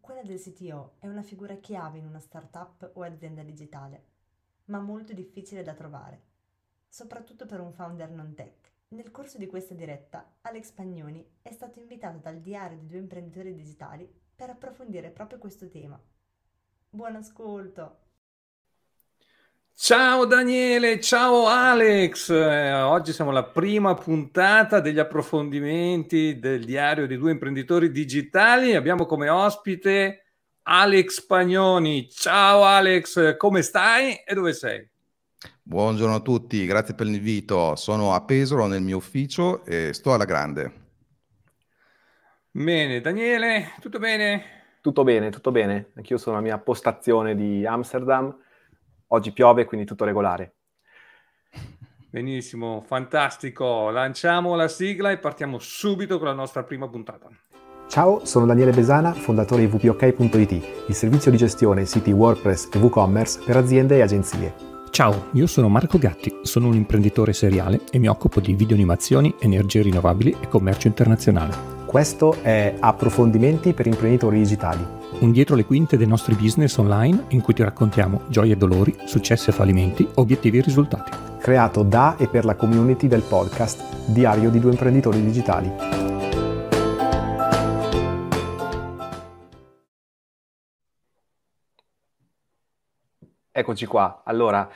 Quella del CTO è una figura chiave in una startup o azienda digitale, ma molto difficile da trovare, soprattutto per un founder non tech. Nel corso di questa diretta, Alex Pagnoni è stato invitato dal Diario di due imprenditori digitali per approfondire proprio questo tema. Buon ascolto! Ciao Daniele, ciao Alex! Oggi siamo alla prima puntata degli approfondimenti del Diario di due imprenditori digitali. Abbiamo come ospite Alex Pagnoni. Ciao Alex, come stai e dove sei? Buongiorno a tutti, grazie per l'invito. Sono a Pesaro nel mio ufficio e sto alla grande. Bene, Daniele, tutto bene? Tutto bene. Anch'io sono alla mia postazione di Amsterdam. Oggi piove, quindi tutto regolare. Benissimo, fantastico. Lanciamo la sigla e partiamo subito con la nostra prima puntata. Ciao, sono Daniele Besana, fondatore di WPOK.it, il servizio di gestione siti WordPress e WooCommerce per aziende e agenzie. Ciao, io sono Marco Gatti, sono un imprenditore seriale e mi occupo di videoanimazioni, energie rinnovabili e commercio internazionale. Questo è Approfondimenti per imprenditori digitali. Un dietro le quinte dei nostri business online in cui ti raccontiamo gioie e dolori, successi e fallimenti, obiettivi e risultati. Creato da e per la community del podcast Diario di due imprenditori digitali. Eccoci qua. Allora,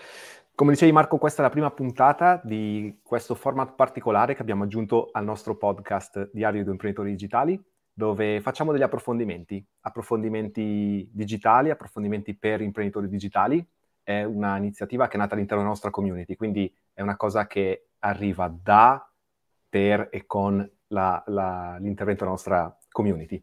come dicevi Marco, questa è la prima puntata di questo format particolare che abbiamo aggiunto al nostro podcast Diario di due imprenditori digitali, dove facciamo degli approfondimenti digitali, approfondimenti per imprenditori digitali. È una iniziativa che è nata all'interno della nostra community, quindi è una cosa che arriva da, per e con l'intervento della nostra community.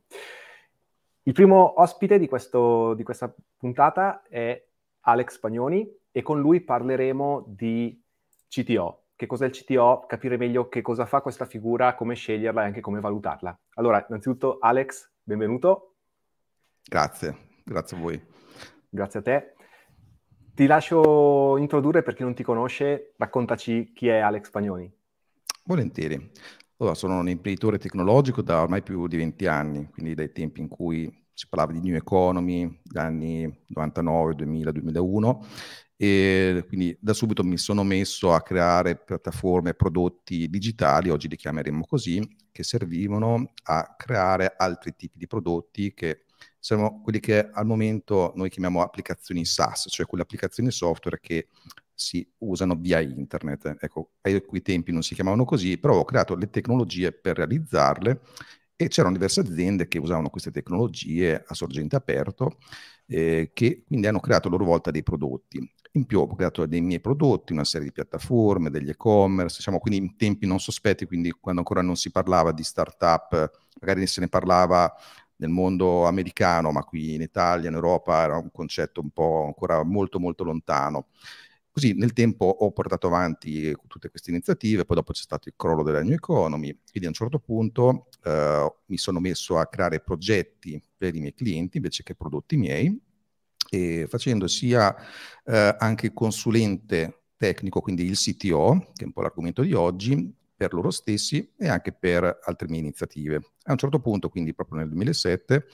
Il primo ospite di questa puntata è Alex Pagnoni, e con lui parleremo di CTO. Che cos'è il CTO? Capire meglio che cosa fa questa figura, come sceglierla e anche come valutarla. Allora, innanzitutto Alex, benvenuto. Grazie a voi. Grazie a te. Ti lascio introdurre per chi non ti conosce, raccontaci chi è Alex Pagnoni. Volentieri. Allora, sono un imprenditore tecnologico da ormai più di 20 anni, quindi dai tempi in cui si parlava di New Economy, gli anni 99, 2000, 2001, e quindi da subito mi sono messo a creare piattaforme e prodotti digitali, oggi li chiameremo così, che servivano a creare altri tipi di prodotti che sono quelli che al momento noi chiamiamo applicazioni SaaS, cioè quelle applicazioni software che si usano via internet. Ecco, ai quei tempi non si chiamavano così, però ho creato le tecnologie per realizzarle e c'erano diverse aziende che usavano queste tecnologie a sorgente aperto, che quindi hanno creato a loro volta dei prodotti. In più ho creato dei miei prodotti, una serie di piattaforme, degli e-commerce, diciamo, quindi in tempi non sospetti, quindi quando ancora non si parlava di startup, magari se ne parlava nel mondo americano, ma qui in Italia, in Europa, era un concetto un po' ancora molto molto lontano. Così nel tempo ho portato avanti tutte queste iniziative, poi dopo c'è stato il crollo della New Economy, quindi a un certo punto mi sono messo a creare progetti per i miei clienti invece che prodotti miei, e facendo sia anche consulente tecnico, quindi il CTO, che è un po' l'argomento di oggi, per loro stessi e anche per altre mie iniziative. A un certo punto, quindi proprio nel 2007,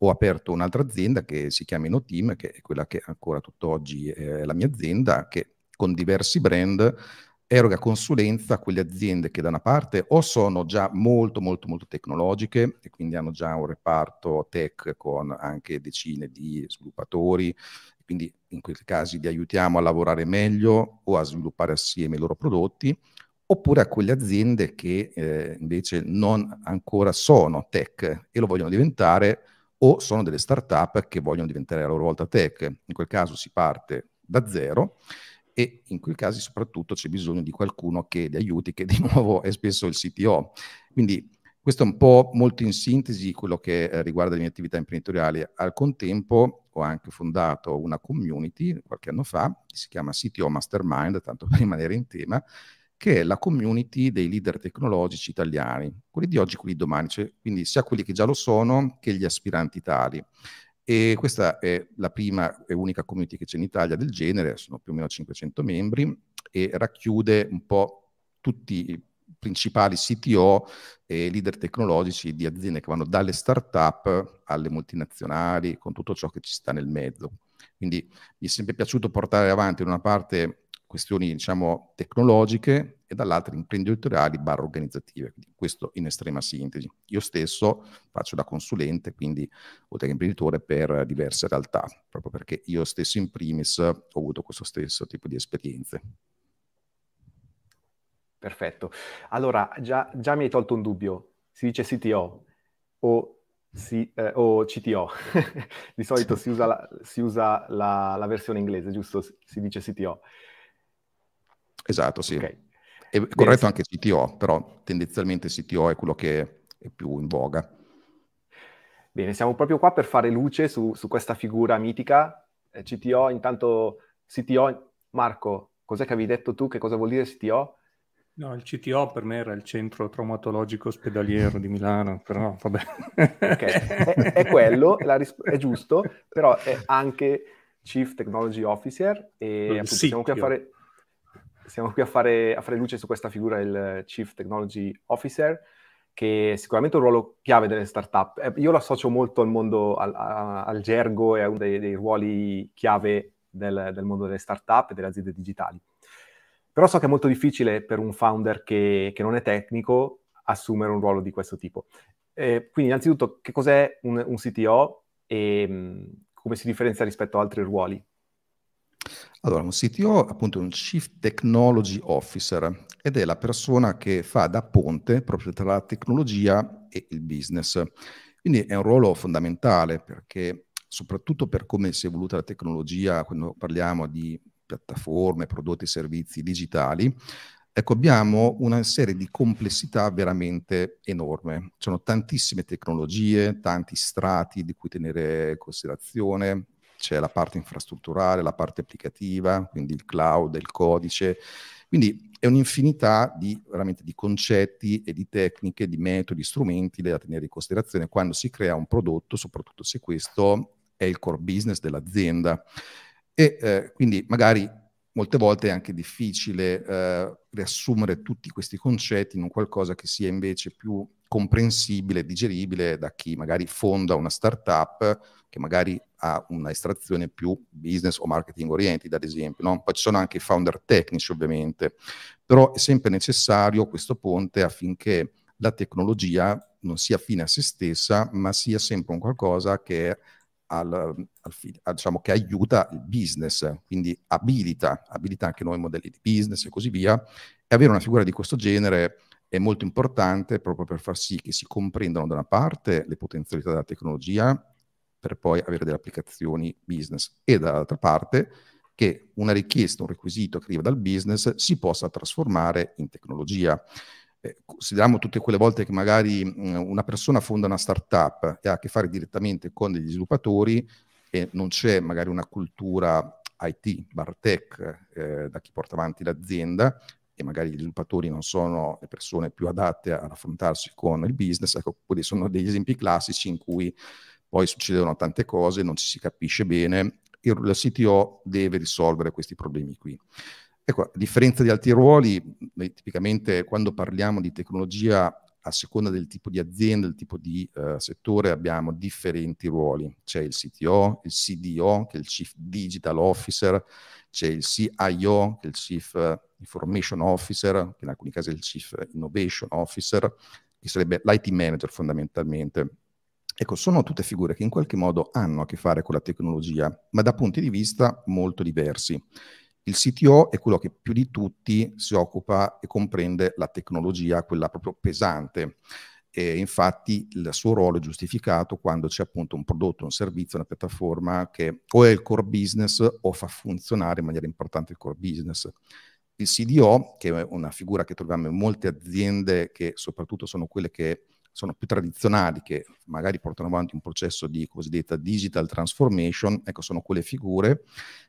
ho aperto un'altra azienda che si chiama No Team, che è quella che ancora tutt'oggi è la mia azienda, che con diversi brand eroga consulenza a quelle aziende che da una parte o sono già molto molto molto tecnologiche e quindi hanno già un reparto tech con anche decine di sviluppatori, quindi in quei casi li aiutiamo a lavorare meglio o a sviluppare assieme i loro prodotti, oppure a quelle aziende che invece non ancora sono tech e lo vogliono diventare, o sono delle startup che vogliono diventare a loro volta tech. In quel caso si parte da zero e in quei casi soprattutto c'è bisogno di qualcuno che li aiuti, che di nuovo è spesso il CTO. Quindi Questo è un po' molto in sintesi quello che riguarda le mie attività imprenditoriali. Al contempo ho anche fondato una community qualche anno fa, che si chiama CTO Mastermind, tanto per rimanere in tema, che è la community dei leader tecnologici italiani, quelli di oggi, quelli di domani, cioè, quindi sia quelli che già lo sono che gli aspiranti tali. E questa è la prima e unica community che c'è in Italia del genere, sono più o meno 500 membri, e racchiude un po' tutti i principali CTO e leader tecnologici di aziende che vanno dalle start-up alle multinazionali, con tutto ciò che ci sta nel mezzo. Quindi mi è sempre piaciuto portare avanti da una parte questioni, diciamo, tecnologiche e dall'altra imprenditoriali / organizzative. Quindi questo in estrema sintesi. Io stesso faccio da consulente, quindi oltre che imprenditore, per diverse realtà, proprio perché io stesso in primis ho avuto questo stesso tipo di esperienze. Perfetto. Allora, già mi hai tolto un dubbio. Si dice CTO o CTO. Di solito sì, si usa la versione inglese, giusto? Si dice CTO. Esatto, sì. Okay. È corretto anche CTO, però tendenzialmente CTO è quello che è più in voga. Bene, siamo proprio qua per fare luce su questa figura mitica. CTO, intanto CTO, Marco, cos'è che avevi detto tu? Che cosa vuol dire CTO? No, il CTO per me era il centro traumatologico ospedaliero di Milano, però vabbè. Okay. È quello, è giusto, però è anche Chief Technology Officer e appunto, siamo qui a fare luce su questa figura, il Chief Technology Officer, che è sicuramente un ruolo chiave delle startup. Io lo associo molto al mondo, al gergo, e a uno dei ruoli chiave del mondo delle startup e delle aziende digitali. Però so che è molto difficile per un founder che non è tecnico assumere un ruolo di questo tipo. Quindi, innanzitutto, che cos'è un CTO e come si differenzia rispetto ad altri ruoli? Allora, un CTO appunto è un Chief Technology Officer ed è la persona che fa da ponte proprio tra la tecnologia e il business. Quindi è un ruolo fondamentale perché, soprattutto per come si è evoluta la tecnologia, quando parliamo di piattaforme, prodotti e servizi digitali, ecco, abbiamo una serie di complessità veramente enorme. Ci sono tantissime tecnologie, tanti strati di cui tenere in considerazione. C'è la parte infrastrutturale, la parte applicativa, quindi il cloud, il codice. Quindi è un'infinità veramente di concetti e di tecniche, di metodi, strumenti da tenere in considerazione quando si crea un prodotto, soprattutto se questo è il core business dell'azienda. E quindi magari molte volte è anche difficile riassumere tutti questi concetti in un qualcosa che sia invece più comprensibile, digeribile da chi magari fonda una startup che magari ha una estrazione più business o marketing oriented, ad esempio, no? Poi ci sono anche founder tecnici, ovviamente, però è sempre necessario questo ponte affinché la tecnologia non sia fine a se stessa, ma sia sempre un qualcosa che è diciamo che aiuta il business, quindi abilita anche noi modelli di business e così via. E avere una figura di questo genere è molto importante proprio per far sì che si comprendano da una parte le potenzialità della tecnologia per poi avere delle applicazioni business e dall'altra parte che una richiesta, un requisito che arriva dal business si possa trasformare in tecnologia. Consideriamo tutte quelle volte che magari una persona fonda una startup e ha a che fare direttamente con degli sviluppatori e non c'è magari una cultura IT, bar tech, da chi porta avanti l'azienda, e magari gli sviluppatori non sono le persone più adatte ad affrontarsi con il business. Ecco, quelli sono degli esempi classici in cui poi succedono tante cose, non ci si capisce bene, e la CTO deve risolvere questi problemi qui. Ecco, a differenza di altri ruoli, noi tipicamente quando parliamo di tecnologia, a seconda del tipo di azienda, del tipo di settore, abbiamo differenti ruoli. C'è il CTO, il CDO, che è il Chief Digital Officer, c'è il CIO, che è il Chief Information Officer, che in alcuni casi è il Chief Innovation Officer, che sarebbe l'IT Manager fondamentalmente. Ecco, sono tutte figure che in qualche modo hanno a che fare con la tecnologia, ma da punti di vista molto diversi. Il CTO è quello che più di tutti si occupa e comprende la tecnologia, quella proprio pesante. E infatti il suo ruolo è giustificato quando c'è appunto un prodotto, un servizio, una piattaforma che o è il core business o fa funzionare in maniera importante il core business. Il CDO, che è una figura che troviamo in molte aziende che soprattutto sono quelle che sono più tradizionali, che magari portano avanti un processo di cosiddetta digital transformation, ecco, sono quelle figure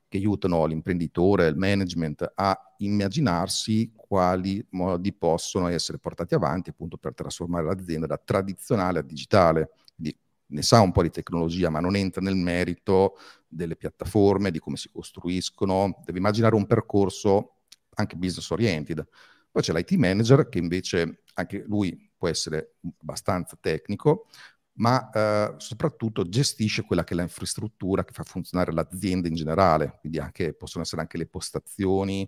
che aiutano l'imprenditore, il management a immaginarsi quali modi possono essere portati avanti appunto per trasformare l'azienda da tradizionale a digitale. Quindi ne sa un po' di tecnologia, ma non entra nel merito delle piattaforme, di come si costruiscono, deve immaginare un percorso anche business oriented. Poi c'è l'IT manager, che invece anche lui può essere abbastanza tecnico, ma soprattutto gestisce quella che è l'infrastruttura che fa funzionare l'azienda in generale, quindi anche, possono essere anche le postazioni,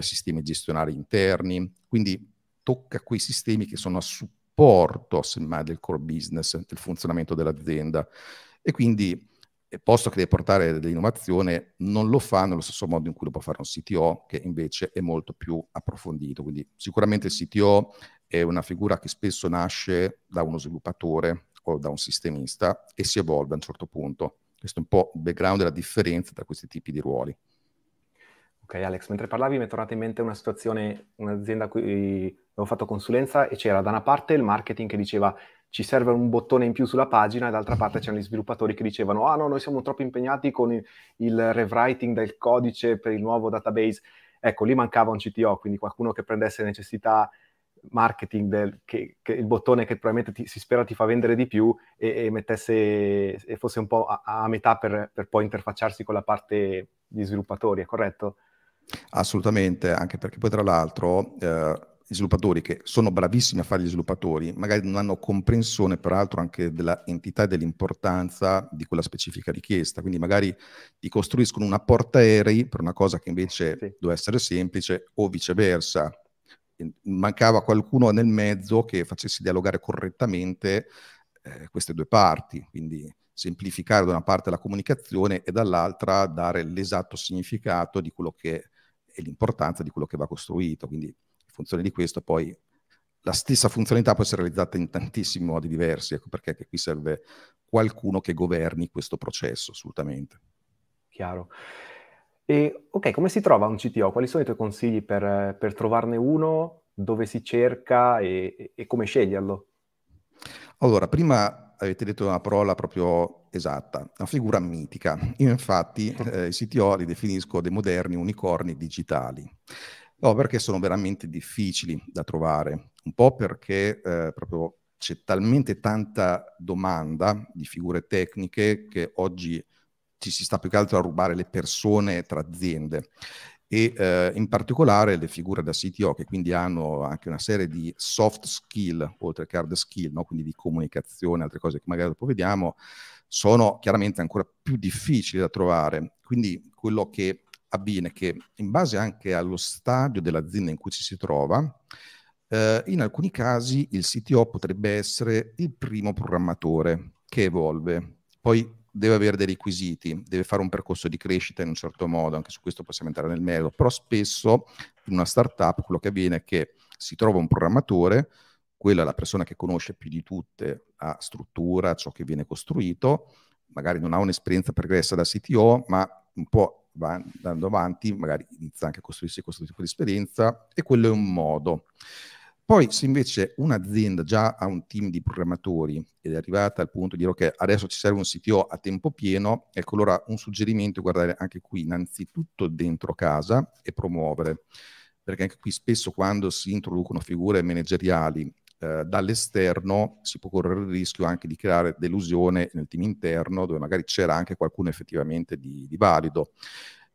sistemi gestionali interni, quindi tocca quei sistemi che sono a supporto semmai del core business, del funzionamento dell'azienda, e quindi posto che deve portare dell'innovazione non lo fa nello stesso modo in cui lo può fare un CTO, che invece è molto più approfondito. Quindi sicuramente il CTO è una figura che spesso nasce da uno sviluppatore o da un sistemista e si evolve a un certo punto. Questo è un po' il background e la differenza tra questi tipi di ruoli. Ok Alex, mentre parlavi mi è tornata in mente una situazione, un'azienda a cui avevo fatto consulenza, e c'era da una parte il marketing che diceva ci serve un bottone in più sulla pagina, e d'altra parte c'erano gli sviluppatori che dicevano ah no, noi siamo troppo impegnati con il rewriting del codice per il nuovo database. Ecco, lì mancava un CTO, quindi qualcuno che prendesse necessità marketing, che il bottone che probabilmente si spera ti fa vendere di più, e mettesse, e fosse un po' a metà per poi interfacciarsi con la parte degli sviluppatori, è corretto? Assolutamente, anche perché poi tra l'altro gli sviluppatori che sono bravissimi a fare gli sviluppatori magari non hanno comprensione peraltro anche dell'entità e dell'importanza di quella specifica richiesta, quindi magari ti costruiscono una portaerei per una cosa che invece sì, doveva essere semplice, o viceversa. Mancava qualcuno nel mezzo che facesse dialogare correttamente queste due parti, quindi semplificare da una parte la comunicazione e dall'altra dare l'esatto significato di quello che è l'importanza di quello che va costruito. Quindi funzione di questo, poi la stessa funzionalità può essere realizzata in tantissimi modi diversi, ecco perché anche qui serve qualcuno che governi questo processo, assolutamente. Chiaro. E, ok, come si trova un CTO? Quali sono i tuoi consigli per trovarne uno? Dove si cerca e come sceglierlo? Allora, prima avete detto una parola proprio esatta, una figura mitica. Io infatti i CTO li definisco dei moderni unicorni digitali. No, perché sono veramente difficili da trovare, un po' perché proprio c'è talmente tanta domanda di figure tecniche che oggi ci si sta più che altro a rubare le persone tra aziende, e in particolare le figure da CTO, che quindi hanno anche una serie di soft skill, oltre che hard skill, no? Quindi di comunicazione, altre cose che magari dopo vediamo, sono chiaramente ancora più difficili da trovare. Quindi quello che avviene che in base anche allo stadio dell'azienda in cui ci si trova, in alcuni casi il CTO potrebbe essere il primo programmatore che evolve, poi deve avere dei requisiti, deve fare un percorso di crescita in un certo modo, anche su questo possiamo entrare nel merito, però spesso in una startup quello che avviene è che si trova un programmatore, quella è la persona che conosce più di tutte la struttura, ciò che viene costruito, magari non ha un'esperienza pregressa da CTO, ma un po' va andando avanti, magari inizia anche a costruirsi questo tipo di esperienza, e quello è un modo. Poi se invece un'azienda già ha un team di programmatori ed è arrivata al punto di dire ok, adesso ci serve un CTO a tempo pieno, ecco allora un suggerimento è guardare anche qui innanzitutto dentro casa e promuovere, perché anche qui spesso quando si introducono figure manageriali dall'esterno si può correre il rischio anche di creare delusione nel team interno, dove magari c'era anche qualcuno effettivamente di valido,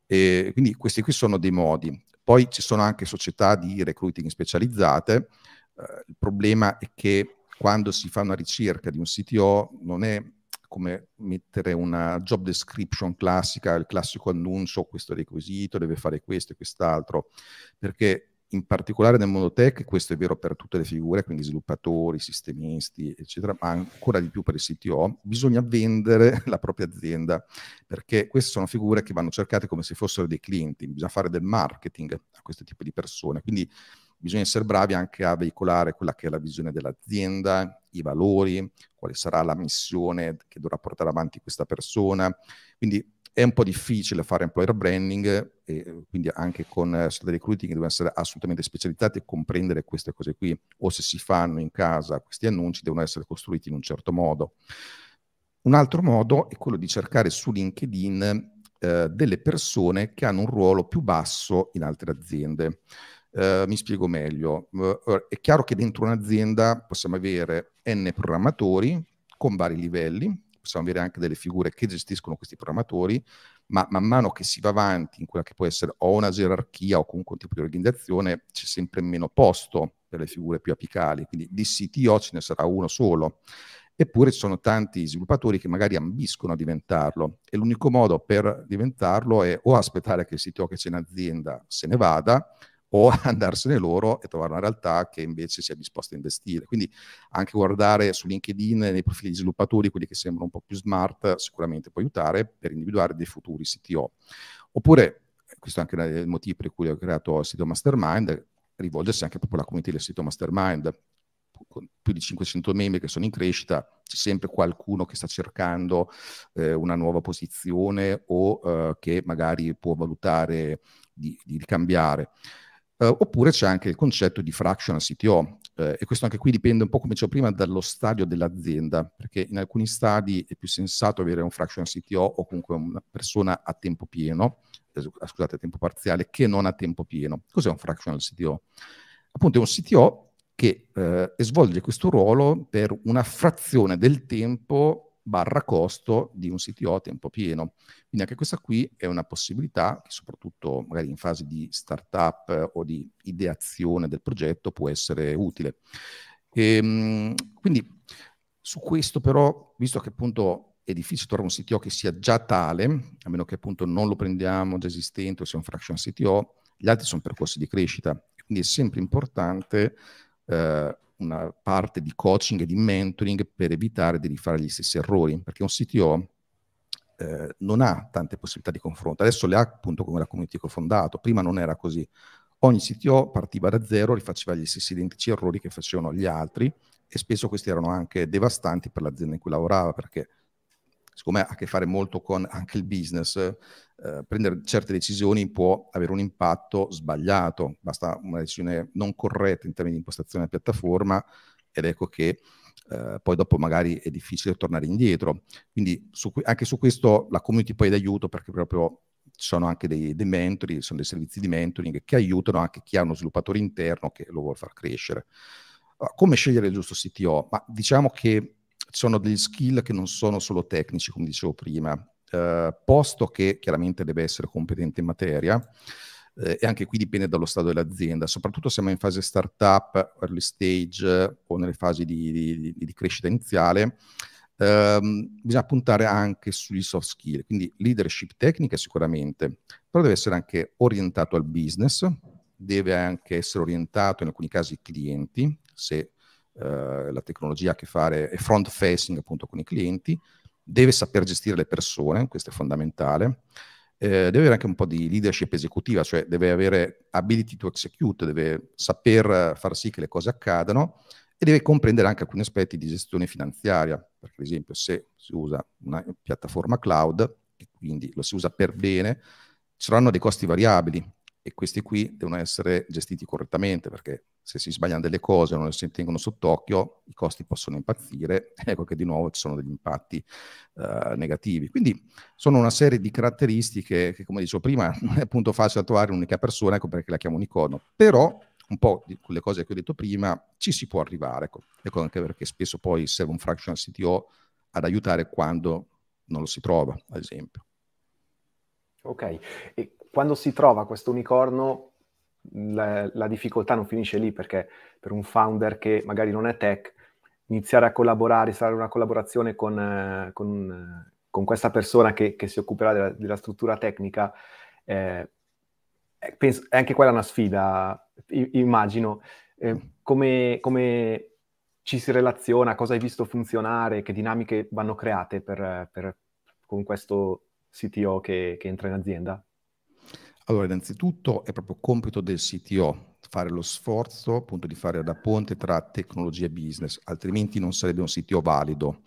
e quindi questi qui sono dei modi. Poi ci sono anche società di recruiting specializzate, il problema è che quando si fa una ricerca di un CTO non è come mettere una job description classica, il classico annuncio, questo requisito, deve fare questo e quest'altro, perché in particolare nel mondo tech, questo è vero per tutte le figure, quindi sviluppatori, sistemisti, eccetera, ma ancora di più per il CTO, bisogna vendere la propria azienda, perché queste sono figure che vanno cercate come se fossero dei clienti, bisogna fare del marketing a questo tipo di persone, quindi bisogna essere bravi anche a veicolare quella che è la visione dell'azienda, i valori, quale sarà la missione che dovrà portare avanti questa persona, quindi È un po' difficile fare employer branding, e quindi anche con le recruiting devono essere assolutamente specializzati e comprendere queste cose qui, o se si fanno in casa questi annunci devono essere costruiti in un certo modo. Un altro modo è quello di cercare su LinkedIn delle persone che hanno un ruolo più basso in altre aziende. Mi spiego meglio. È chiaro che dentro un'azienda possiamo avere N programmatori con vari livelli, possiamo avere anche delle figure che gestiscono questi programmatori, ma man mano che si va avanti in quella che può essere o una gerarchia o comunque un tipo di organizzazione, c'è sempre meno posto per le figure più apicali, quindi di CTO ce ne sarà uno solo. Eppure ci sono tanti sviluppatori che magari ambiscono a diventarlo, e l'unico modo per diventarlo è o aspettare che il CTO che c'è in azienda se ne vada, o andarsene loro e trovare una realtà che invece sia disposta a investire. Quindi anche guardare su LinkedIn, nei profili di sviluppatori, quelli che sembrano un po' più smart, sicuramente può aiutare per individuare dei futuri CTO. Oppure, questo è anche uno dei motivi per cui ho creato il CTO Mastermind, rivolgersi anche proprio alla community del CTO Mastermind, con più di 500 membri che sono in crescita. C'è sempre qualcuno che sta cercando una nuova posizione o che magari può valutare di cambiare. Oppure c'è anche il concetto di fractional CTO, e questo anche qui dipende un po', come dicevo prima, dallo stadio dell'azienda, perché in alcuni stadi è più sensato avere un fractional CTO o comunque una persona a tempo pieno, scusate, a tempo parziale, che non a tempo pieno. Cos'è un fractional CTO? Appunto è un CTO che svolge questo ruolo per una frazione del tempo barra costo di un CTO a tempo pieno. Quindi anche questa qui è una possibilità che soprattutto magari in fase di startup o di ideazione del progetto può essere utile. Quindi su questo però, visto che appunto è difficile trovare un CTO che sia già tale, a meno che appunto non lo prendiamo già esistente o sia un fractional CTO, gli altri sono percorsi di crescita. Quindi è sempre importante una parte di coaching e di mentoring per evitare di rifare gli stessi errori, perché un CTO non ha tante possibilità di confronto. Adesso le ha appunto come la community che ho fondato, prima non era così. Ogni CTO partiva da zero, rifaceva gli stessi identici errori che facevano gli altri, e spesso questi erano anche devastanti per l'azienda in cui lavorava, perché siccome ha a che fare molto con anche il business, prendere certe decisioni può avere un impatto sbagliato, basta una decisione non corretta in termini di impostazione della piattaforma, ed ecco che poi dopo magari è difficile tornare indietro. Quindi anche su questo la community poi è d'aiuto, perché proprio ci sono anche dei mentori, sono dei servizi di mentoring che aiutano anche chi ha uno sviluppatore interno che lo vuole far crescere. Come scegliere il giusto CTO? Ma diciamo che sono degli skill che non sono solo tecnici, come dicevo prima, posto che chiaramente deve essere competente in materia, e anche qui dipende dallo stato dell'azienda, soprattutto se siamo in fase startup, early stage o nelle fasi di crescita iniziale. Bisogna puntare anche sui soft skill, quindi leadership tecnica sicuramente, però deve essere anche orientato al business, deve anche essere orientato in alcuni casi ai clienti, se la tecnologia ha a che fare, è front facing appunto con i clienti, deve saper gestire le persone, questo è fondamentale, deve avere anche un po' di leadership esecutiva, cioè deve avere ability to execute, deve saper far sì che le cose accadano, e deve comprendere anche alcuni aspetti di gestione finanziaria, perché ad esempio se si usa una piattaforma cloud e quindi lo si usa per bene, ci saranno dei costi variabili, e questi qui devono essere gestiti correttamente, perché se si sbagliano delle cose o non si tengono sott'occhio, i costi possono impazzire, ecco che di nuovo ci sono degli impatti negativi. Quindi sono una serie di caratteristiche che, come dicevo prima, non è appunto facile trovare un'unica persona, ecco perché la chiamo un icono, però un po' di quelle cose che ho detto prima ci si può arrivare, ecco anche perché spesso poi serve un fractional CTO ad aiutare quando non lo si trova, ad esempio. Ok, e quando si trova questo unicorno, la difficoltà non finisce lì, perché per un founder che magari non è tech, iniziare a collaborare, sarà una collaborazione con questa persona che si occuperà della struttura tecnica, penso, anche quella è una sfida, immagino. Come ci si relaziona, cosa hai visto funzionare, che dinamiche vanno create con questo CTO che entra in azienda? Allora, innanzitutto è proprio compito del CTO fare lo sforzo appunto di fare da ponte tra tecnologia e business, altrimenti non sarebbe un CTO valido.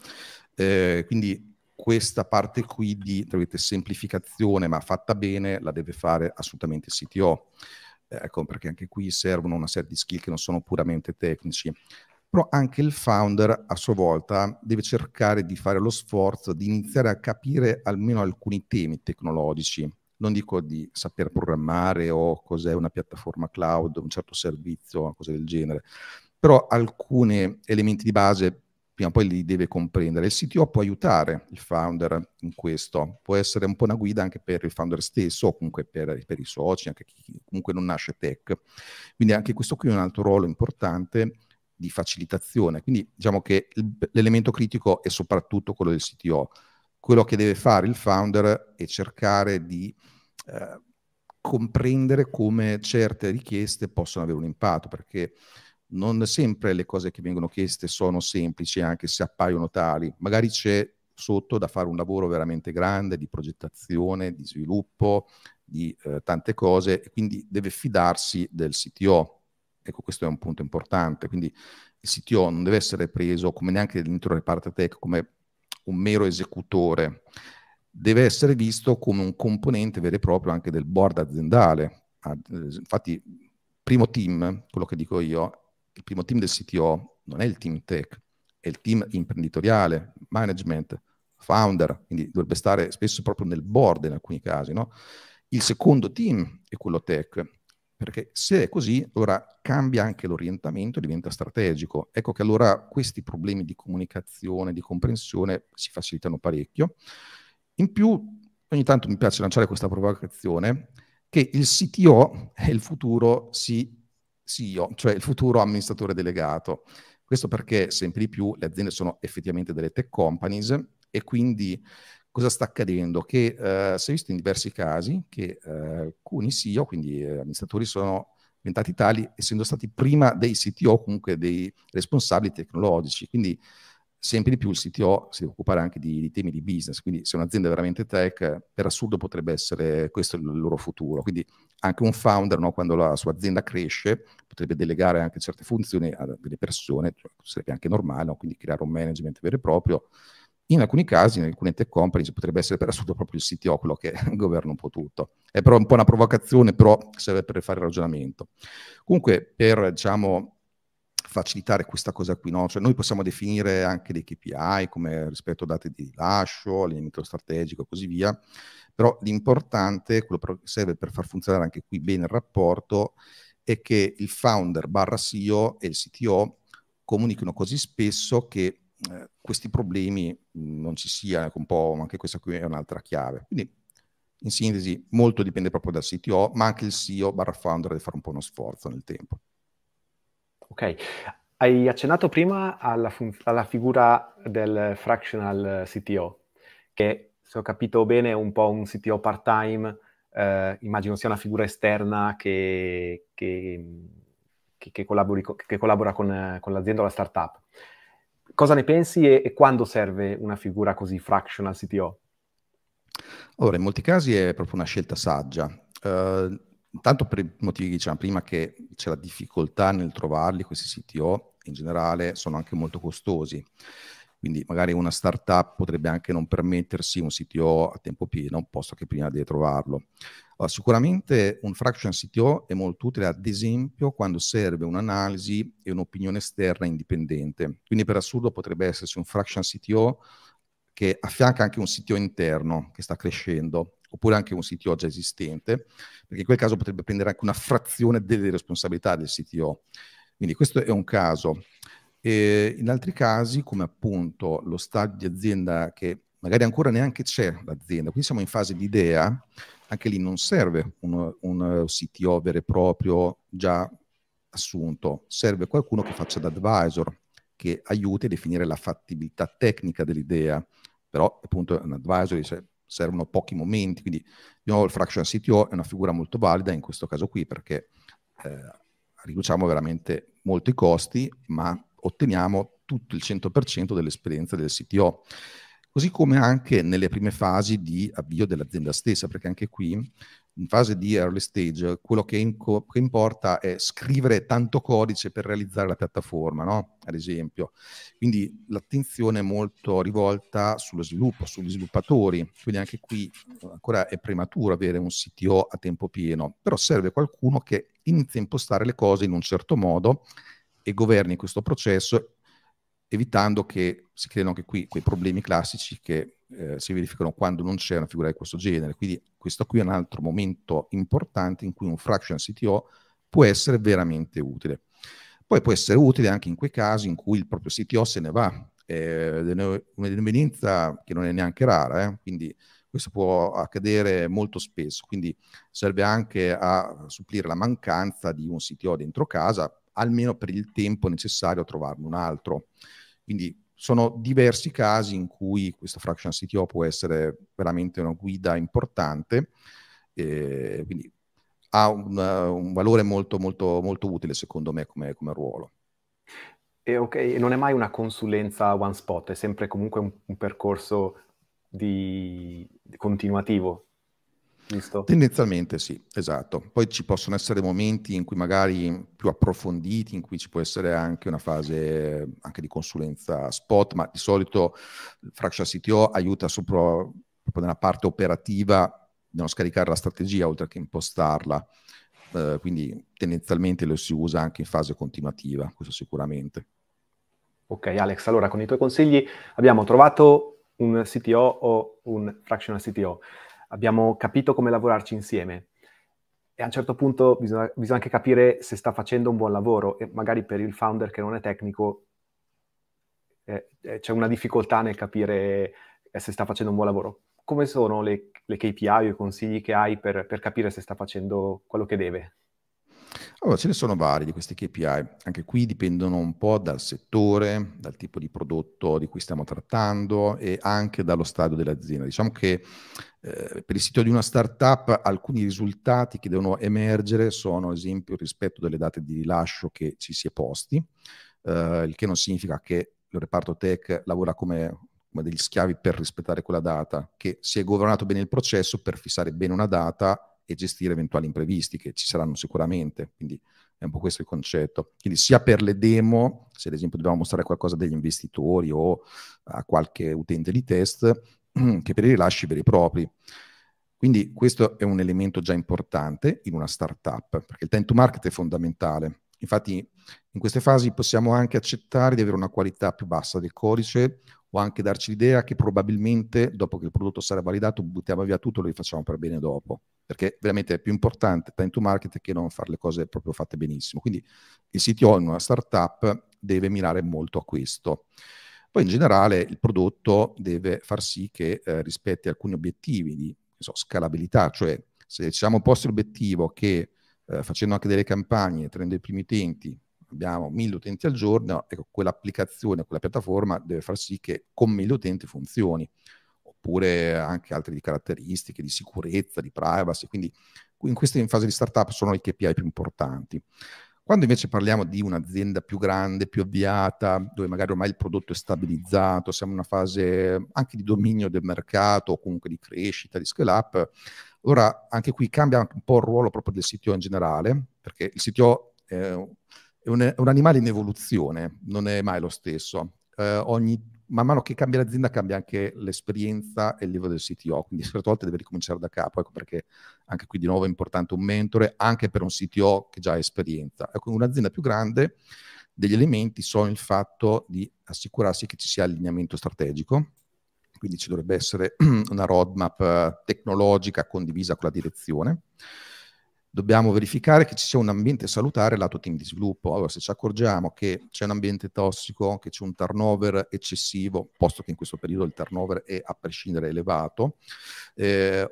Quindi questa parte qui di semplificazione, ma fatta bene, la deve fare assolutamente il CTO. Ecco, perché anche qui servono una serie di skill che non sono puramente tecnici. Però anche il founder a sua volta deve cercare di fare lo sforzo di iniziare a capire almeno alcuni temi tecnologici. Non dico di saper programmare o cos'è una piattaforma cloud, un certo servizio, una cosa del genere, però alcuni elementi di base prima o poi li deve comprendere. Il CTO può aiutare il founder in questo, può essere un po' una guida anche per il founder stesso o comunque per i soci, anche chi comunque non nasce tech. Quindi anche questo qui è un altro ruolo importante di facilitazione. Quindi diciamo che l'elemento critico è soprattutto quello del CTO. Quello che deve fare il founder è cercare di comprendere come certe richieste possono avere un impatto, perché non sempre le cose che vengono chieste sono semplici, anche se appaiono tali. Magari c'è sotto da fare un lavoro veramente grande di progettazione, di sviluppo, di tante cose, e quindi deve fidarsi del CTO. Ecco, questo è un punto importante. Quindi il CTO non deve essere preso, come neanche dentro il reparto tech, come un mero esecutore, deve essere visto come un componente vero e proprio anche del board aziendale. Infatti, primo team, quello che dico io, il primo team del CTO non è il team tech, è il team imprenditoriale, management, founder, quindi dovrebbe stare spesso proprio nel board in alcuni casi, no? Il secondo team è quello tech, perché se è così, allora cambia anche l'orientamento e diventa strategico. Ecco che allora questi problemi di comunicazione, di comprensione si facilitano parecchio. In più, ogni tanto mi piace lanciare questa provocazione, che il CTO è il futuro CEO, cioè il futuro amministratore delegato. Questo perché sempre di più le aziende sono effettivamente delle tech companies, e quindi cosa sta accadendo? Che si è visto in diversi casi che alcuni CEO, quindi amministratori, sono diventati tali essendo stati prima dei CTO, comunque dei responsabili tecnologici. Quindi sempre di più il CTO si deve occupare anche di temi di business, quindi se un'azienda è veramente tech, per assurdo potrebbe essere questo il loro futuro. Quindi anche un founder, no, quando la sua azienda cresce, potrebbe delegare anche certe funzioni a delle persone, cioè sarebbe anche normale, no? Quindi creare un management vero e proprio. In alcuni casi, in alcune tech company, potrebbe essere per assurdo proprio il CTO quello che governa un po' tutto. È però un po' una provocazione, però serve per fare il ragionamento. Comunque, per, diciamo, facilitare questa cosa qui, no? Cioè noi possiamo definire anche dei KPI come rispetto a date di rilascio, allineamento strategico e così via, però l'importante, quello che serve per far funzionare anche qui bene il rapporto, è che il founder barra CEO e il CTO comunichino così spesso che questi problemi non ci siano. Un po' anche questa qui è un'altra chiave. Quindi in sintesi molto dipende proprio dal CTO, ma anche il CEO barra founder deve fare un po' uno sforzo nel tempo. Ok, hai accennato prima alla figura del fractional CTO, che se ho capito bene è un po' un CTO part-time, immagino sia una figura esterna che collabora con l'azienda o la startup. Cosa ne pensi e quando serve una figura così, fractional CTO? Allora, in molti casi è proprio una scelta saggia. Intanto per i motivi che dicevamo prima, che c'è la difficoltà nel trovarli, questi CTO in generale sono anche molto costosi, quindi magari una startup potrebbe anche non permettersi un CTO a tempo pieno, posto che prima deve trovarlo. Allora, sicuramente un fractional CTO è molto utile, ad esempio, quando serve un'analisi e un'opinione esterna indipendente. Quindi per assurdo potrebbe esserci un fractional CTO che affianca anche un CTO interno che sta crescendo, oppure anche un CTO già esistente, perché in quel caso potrebbe prendere anche una frazione delle responsabilità del CTO. Quindi questo è un caso. E in altri casi, come appunto lo stadio di azienda che magari ancora neanche c'è l'azienda, quindi siamo in fase di idea, anche lì non serve un CTO vero e proprio già assunto, serve qualcuno che faccia da advisor, che aiuti a definire la fattibilità tecnica dell'idea, però appunto un advisor, cioè, servono pochi momenti, quindi di nuovo il fractional CTO è una figura molto valida in questo caso qui, perché riduciamo veramente molto i costi, ma otteniamo tutto il 100% dell'esperienza del CTO. Così come anche nelle prime fasi di avvio dell'azienda stessa, perché anche qui in fase di early stage, quello che importa è scrivere tanto codice per realizzare la piattaforma, no? Ad esempio. Quindi l'attenzione è molto rivolta sullo sviluppo, sugli sviluppatori, quindi anche qui ancora è prematuro avere un CTO a tempo pieno, però serve qualcuno che inizia a impostare le cose in un certo modo e governi questo processo, evitando che si creino anche qui quei problemi classici che si verificano quando non c'è una figura di questo genere. Quindi questo qui è un altro momento importante in cui un fractional CTO può essere veramente utile. Poi può essere utile anche in quei casi in cui il proprio CTO se ne va, è un'evenienza che non è neanche rara, quindi questo può accadere molto spesso, quindi serve anche a supplire la mancanza di un CTO dentro casa, almeno per il tempo necessario a trovarne un altro. Quindi sono diversi casi in cui questo fractional CTO può essere veramente una guida importante, quindi ha un valore molto, molto, molto utile secondo me come ruolo. E okay, non è mai una consulenza one spot, è sempre comunque un percorso di continuativo. Visto? Tendenzialmente sì, esatto. Poi ci possono essere momenti in cui magari più approfonditi, in cui ci può essere anche una fase anche di consulenza spot, ma di solito il Fractional CTO aiuta proprio nella parte operativa, nello scaricare la strategia oltre che impostarla, quindi tendenzialmente lo si usa anche in fase continuativa, questo sicuramente. Ok Alex, allora con i tuoi consigli abbiamo trovato un CTO o un Fractional CTO. Abbiamo capito come lavorarci insieme e a un certo punto bisogna anche capire se sta facendo un buon lavoro e magari per il founder che non è tecnico c'è una difficoltà nel capire se sta facendo un buon lavoro. Come sono le KPI o i consigli che hai per capire se sta facendo quello che deve? Allora, ce ne sono vari di questi KPI, anche qui dipendono un po' dal settore, dal tipo di prodotto di cui stiamo trattando e anche dallo stadio dell'azienda. Diciamo che per il sito di una startup alcuni risultati che devono emergere sono ad esempio il rispetto delle date di rilascio che ci si è posti, il che non significa che il reparto tech lavora come degli schiavi per rispettare quella data, che si è governato bene il processo per fissare bene una data e gestire eventuali imprevisti che ci saranno sicuramente, quindi è un po' questo il concetto. Quindi sia per le demo, se ad esempio dobbiamo mostrare qualcosa degli investitori o a qualche utente di test, che per i rilasci veri e propri. Quindi questo è un elemento già importante in una startup, perché il time to market è fondamentale. Infatti in queste fasi possiamo anche accettare di avere una qualità più bassa del codice o anche darci l'idea che probabilmente dopo che il prodotto sarà validato buttiamo via tutto e lo rifacciamo per bene dopo, perché veramente è più importante time to market che non fare le cose proprio fatte benissimo. Quindi il CTO in una startup deve mirare molto a questo. Poi in generale il prodotto deve far sì che rispetti alcuni obiettivi di scalabilità, cioè se ci siamo posti l'obiettivo che facendo anche delle campagne, tenendo i primi utenti, abbiamo 1000 utenti al giorno, ecco, quell'applicazione, quella piattaforma deve far sì che con 1000 utenti funzioni, oppure anche altre di caratteristiche, di sicurezza, di privacy, quindi in queste in fase di startup sono i KPI più importanti. Quando invece parliamo di un'azienda più grande, più avviata, dove magari ormai il prodotto è stabilizzato, siamo in una fase anche di dominio del mercato, o comunque di crescita, di scale up, allora anche qui cambia un po' il ruolo proprio del CTO in generale, perché il CTO è un animale in evoluzione, non è mai lo stesso. Man mano che cambia l'azienda cambia anche l'esperienza e il livello del CTO, quindi certe volte deve ricominciare da capo, ecco perché anche qui di nuovo è importante un mentore anche per un CTO che già ha esperienza. Ecco, in un'azienda più grande degli elementi sono il fatto di assicurarsi che ci sia allineamento strategico, quindi ci dovrebbe essere una roadmap tecnologica condivisa con la direzione. Dobbiamo verificare che ci sia un ambiente salutare lato team di sviluppo. Allora, se ci accorgiamo che c'è un ambiente tossico, che c'è un turnover eccessivo, posto che in questo periodo il turnover è a prescindere elevato,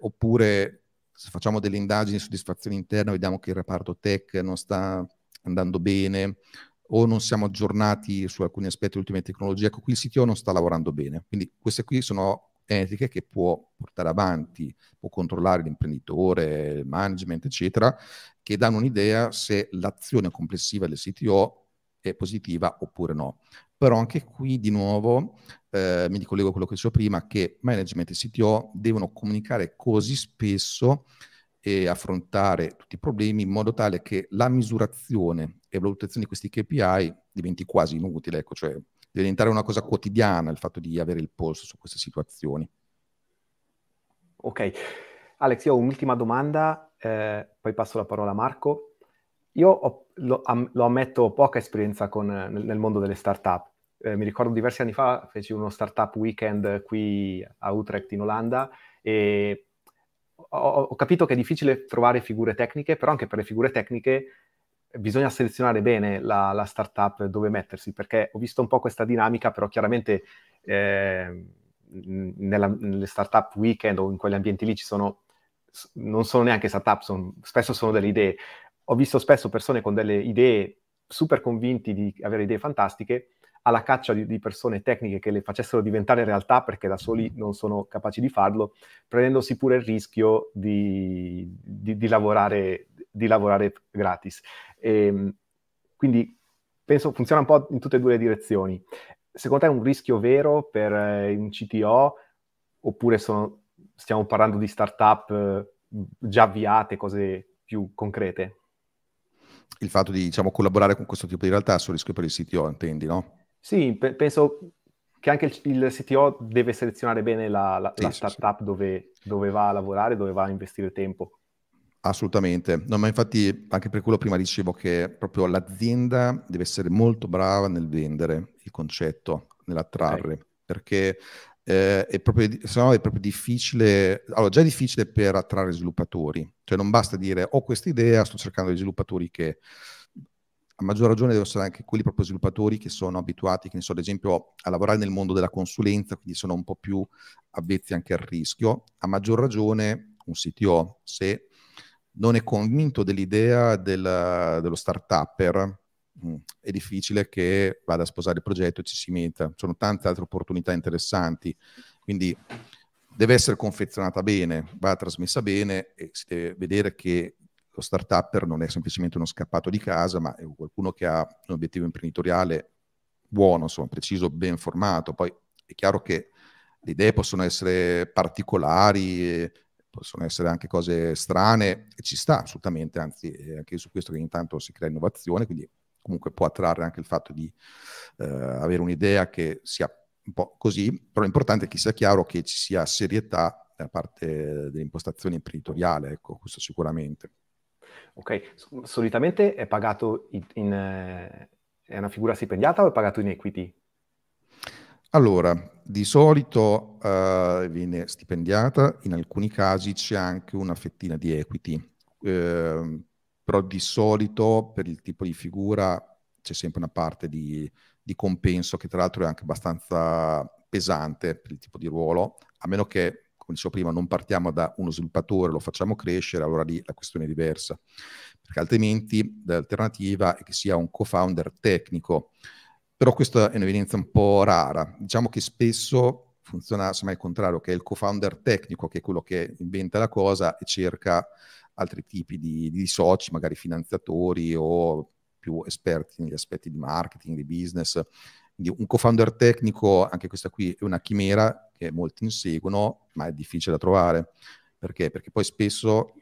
oppure se facciamo delle indagini di soddisfazione interna, vediamo che il reparto tech non sta andando bene, o non siamo aggiornati su alcuni aspetti delle ultime tecnologie, ecco qui il CTO non sta lavorando bene. Quindi queste qui sono etiche che può portare avanti, può controllare l'imprenditore, il management, eccetera, che danno un'idea se l'azione complessiva del CTO è positiva oppure no. Però anche qui, di nuovo, mi ricollego a quello che dicevo prima, che management e CTO devono comunicare così spesso e affrontare tutti i problemi in modo tale che la misurazione e valutazione di questi KPI diventi quasi inutile, ecco, cioè diventare una cosa quotidiana il fatto di avere il polso su queste situazioni. Ok. Alex, io ho un'ultima domanda, poi passo la parola a Marco. Io lo ammetto, ho poca esperienza nel mondo delle startup. Mi ricordo diversi anni fa feci uno startup weekend qui a Utrecht in Olanda e ho capito che è difficile trovare figure tecniche, però anche per le figure tecniche bisogna selezionare bene la startup dove mettersi, perché ho visto un po' questa dinamica, però chiaramente nelle startup weekend o in quegli ambienti lì non sono neanche startup, spesso sono delle idee. Ho visto spesso persone con delle idee super convinti di avere idee fantastiche alla caccia di persone tecniche che le facessero diventare realtà, perché da soli non sono capaci di farlo, prendendosi pure il rischio di lavorare gratis. E quindi penso funziona un po' in tutte e due le direzioni. Secondo te è un rischio vero per un CTO, oppure stiamo parlando di startup già avviate, cose più concrete? Il fatto di, diciamo, collaborare con questo tipo di realtà sul rischio per il CTO, intendi, no? Sì, penso che anche il CTO deve selezionare bene la startup. Sì. Dove va a lavorare, dove va a investire tempo. Assolutamente, no, ma infatti anche per quello prima dicevo che proprio l'azienda deve essere molto brava nel vendere il concetto, nell'attrarre, okay, perché è proprio difficile, allora già è difficile per attrarre sviluppatori, cioè non basta dire ho questa idea, sto cercando degli sviluppatori, che a maggior ragione devono essere anche quelli proprio sviluppatori che sono abituati, che ne so, ad esempio a lavorare nel mondo della consulenza, quindi sono un po' più avvezzi anche al rischio. A maggior ragione un CTO, se non è convinto dell'idea dello start-upper, è difficile che vada a sposare il progetto e ci si metta. Sono tante altre opportunità interessanti, quindi deve essere confezionata bene, va trasmessa bene e si deve vedere che lo start-upper non è semplicemente uno scappato di casa, ma è qualcuno che ha un obiettivo imprenditoriale buono, insomma, preciso, ben formato. Poi è chiaro che le idee possono essere particolari, possono essere anche cose strane, e ci sta assolutamente, anzi è anche su questo che ogni tanto si crea innovazione, quindi comunque può attrarre anche il fatto di avere un'idea che sia un po' così, però l'importante è che sia chiaro che ci sia serietà da parte dell'impostazione imprenditoriale, ecco, questo sicuramente. Ok, solitamente è pagato è una figura stipendiata o è pagato in equity? Allora, di solito viene stipendiata, in alcuni casi c'è anche una fettina di equity, però di solito per il tipo di figura c'è sempre una parte di compenso, che tra l'altro è anche abbastanza pesante per il tipo di ruolo, a meno che, come dicevo prima, non partiamo da uno sviluppatore, lo facciamo crescere, allora lì la questione è diversa, perché altrimenti l'alternativa è che sia un co-founder tecnico. Però questa è un'evidenza un po' rara. Diciamo che spesso funziona semmai il contrario, che è il co-founder tecnico che è quello che inventa la cosa e cerca altri tipi di soci, magari finanziatori o più esperti negli aspetti di marketing, di business. Quindi un co-founder tecnico, anche questa qui è una chimera che molti inseguono, ma è difficile da trovare. Perché? Perché poi spesso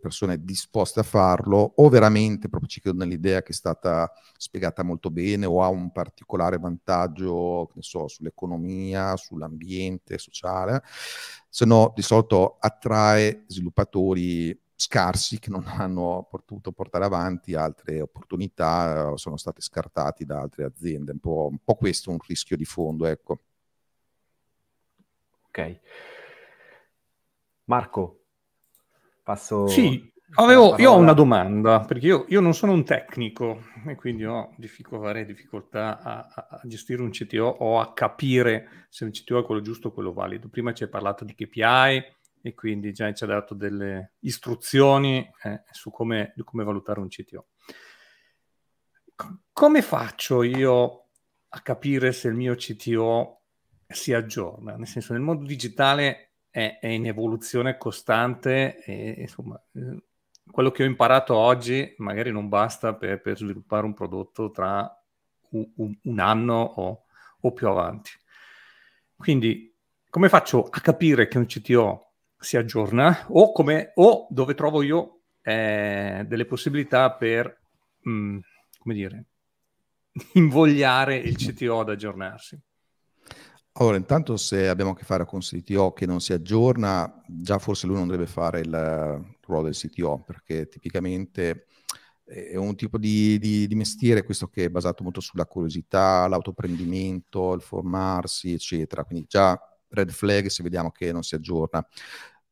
persone disposte a farlo o veramente proprio ci credono nell'idea che è stata spiegata molto bene o ha un particolare vantaggio, che ne so, sull'economia, sull'ambiente sociale, se no di solito attrae sviluppatori scarsi che non hanno potuto portare avanti altre opportunità, sono stati scartati da altre aziende, un po' questo è un rischio di fondo, ecco. Ok. Marco, passo... Sì, io ho una domanda, perché io non sono un tecnico e quindi ho difficoltà a gestire un CTO o a capire se un CTO è quello giusto o quello valido. Prima ci hai parlato di KPI e quindi già ci ha dato delle istruzioni su come valutare un CTO. Come faccio io a capire se il mio CTO si aggiorna? Nel senso, nel mondo digitale... è in evoluzione costante e, insomma, quello che ho imparato oggi magari non basta per sviluppare un prodotto tra un anno o più avanti. Quindi come faccio a capire che un CTO si aggiorna, o dove trovo io delle possibilità per, come dire, invogliare il CTO ad aggiornarsi. Allora, intanto se abbiamo a che fare con un CTO che non si aggiorna, già forse lui non deve fare il ruolo del CTO, perché tipicamente è un tipo di mestiere questo che è basato molto sulla curiosità, l'autoprendimento, il formarsi, eccetera. Quindi già red flag se vediamo che non si aggiorna.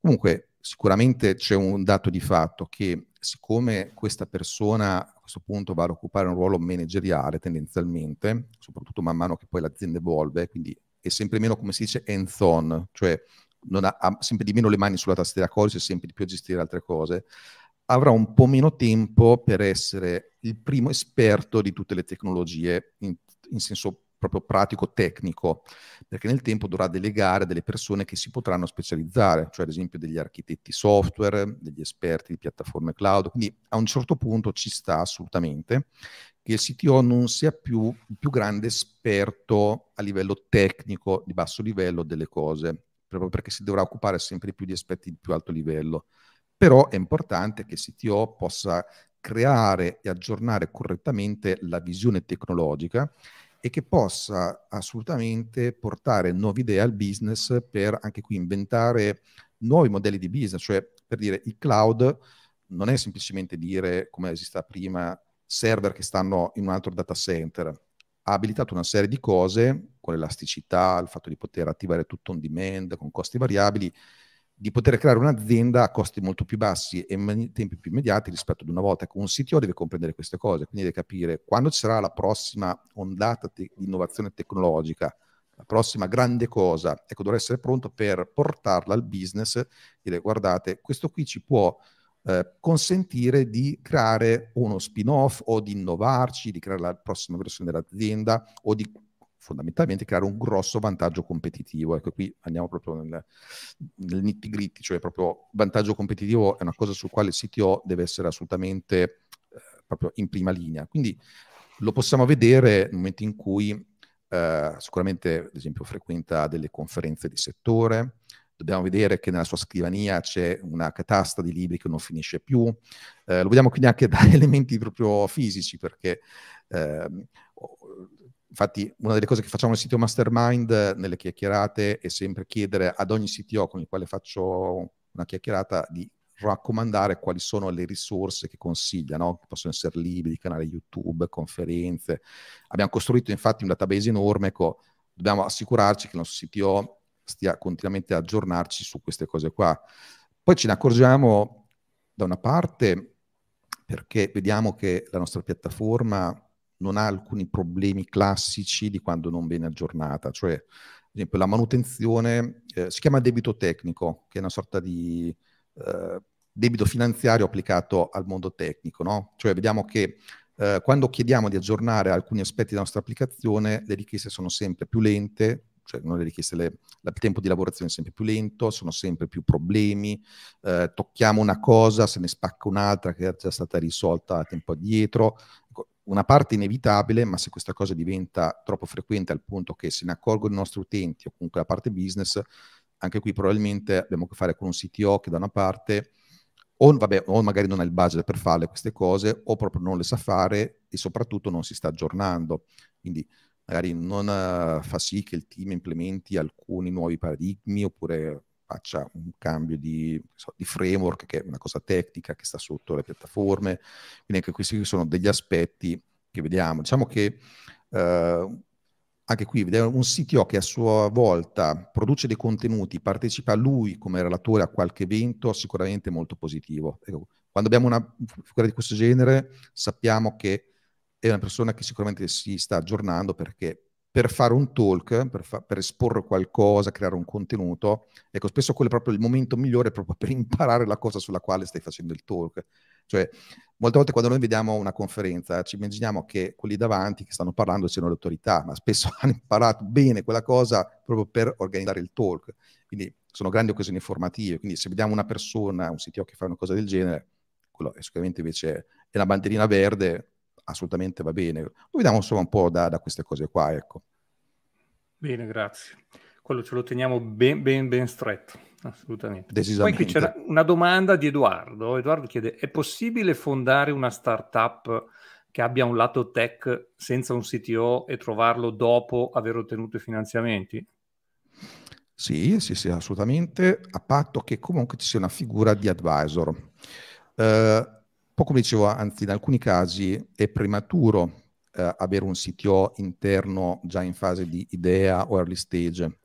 Comunque sicuramente c'è un dato di fatto che siccome questa persona a questo punto va ad occupare un ruolo manageriale tendenzialmente, soprattutto man mano che poi l'azienda evolve, quindi è sempre meno, come si dice, hands-on, cioè non ha sempre di meno le mani sulla tastiera codice, sempre di più a gestire altre cose, avrà un po' meno tempo per essere il primo esperto di tutte le tecnologie, in senso proprio pratico, tecnico, perché nel tempo dovrà delegare delle persone che si potranno specializzare, cioè ad esempio degli architetti software, degli esperti di piattaforme cloud, quindi a un certo punto ci sta assolutamente che il CTO non sia più il più grande esperto a livello tecnico, di basso livello, delle cose, proprio perché si dovrà occupare sempre più di aspetti di più alto livello. Però è importante che il CTO possa creare e aggiornare correttamente la visione tecnologica e che possa assolutamente portare nuove idee al business per, anche qui, inventare nuovi modelli di business. Cioè, per dire, il cloud non è semplicemente dire, come esisteva prima, server che stanno in un altro data center. Ha abilitato una serie di cose, con elasticità, il fatto di poter attivare tutto on demand, con costi variabili, di poter creare un'azienda a costi molto più bassi e in tempi più immediati rispetto ad una volta. Un CTO deve comprendere queste cose, quindi deve capire quando ci sarà la prossima ondata di innovazione tecnologica, la prossima grande cosa. Ecco, dovrà essere pronto per portarla al business e dire: guardate, questo qui ci può consentire di creare uno spin-off o di innovarci, di creare la prossima versione dell'azienda o di fondamentalmente creare un grosso vantaggio competitivo. Ecco, qui andiamo proprio nel nitty-gritty, cioè proprio vantaggio competitivo è una cosa sul quale il CTO deve essere assolutamente proprio in prima linea. Quindi lo possiamo vedere nel momento in cui sicuramente, ad esempio, frequenta delle conferenze di settore. Dobbiamo vedere che nella sua scrivania c'è una catasta di libri che non finisce più. Lo vediamo quindi anche da elementi proprio fisici, perché infatti una delle cose che facciamo nel CTO Mastermind, nelle chiacchierate, è sempre chiedere ad ogni CTO con il quale faccio una chiacchierata di raccomandare quali sono le risorse che consiglia, no? Che possono essere libri, canali YouTube, conferenze. Abbiamo costruito infatti un database enorme, ecco, dobbiamo assicurarci che il nostro CTO stia continuamente aggiornarci su queste cose qua. Poi ce ne accorgiamo da una parte perché vediamo che la nostra piattaforma non ha alcuni problemi classici di quando non viene aggiornata, cioè ad esempio la manutenzione si chiama debito tecnico, che è una sorta di debito finanziario applicato al mondo tecnico, no? Cioè vediamo che quando chiediamo di aggiornare alcuni aspetti della nostra applicazione le richieste sono sempre più lente, cioè non le richieste, il tempo di lavorazione è sempre più lento, sono sempre più problemi, tocchiamo una cosa, se ne spacca un'altra che è già stata risolta tempo addietro. Una parte inevitabile, ma se questa cosa diventa troppo frequente al punto che se ne accorgono i nostri utenti o comunque la parte business, anche qui probabilmente abbiamo a che fare con un CTO che da una parte o magari non ha il budget per farle queste cose, o proprio non le sa fare e soprattutto non si sta aggiornando. Quindi magari non fa sì che il team implementi alcuni nuovi paradigmi oppure faccia un cambio di framework, che è una cosa tecnica che sta sotto le piattaforme. Quindi anche questi sono degli aspetti che vediamo. Diciamo che anche qui vediamo un CTO che a sua volta produce dei contenuti, partecipa lui come relatore a qualche evento, sicuramente molto positivo. Ecco, quando abbiamo una figura di questo genere sappiamo che è una persona che sicuramente si sta aggiornando, perché per fare un talk, per esporre qualcosa, creare un contenuto, ecco, spesso quello è proprio il momento migliore proprio per imparare la cosa sulla quale stai facendo il talk. Cioè, molte volte quando noi vediamo una conferenza ci immaginiamo che quelli davanti che stanno parlando siano le autorità, ma spesso hanno imparato bene quella cosa proprio per organizzare il talk. Quindi sono grandi occasioni formative. Quindi se vediamo una persona, un CTO che fa una cosa del genere, quello è sicuramente invece è una bandierina verde, assolutamente va bene. Lo vediamo insomma un po' da queste cose qua, ecco. Bene, grazie. quello ce lo teniamo ben stretto, assolutamente. Poi qui c'era una domanda di Edoardo. Edoardo chiede: è possibile fondare una startup che abbia un lato tech senza un CTO e trovarlo dopo aver ottenuto i finanziamenti? Sì, assolutamente, a patto che comunque ci sia una figura di advisor. Poi come dicevo, anzi, in alcuni casi è prematuro avere un CTO interno già in fase di idea o early stage,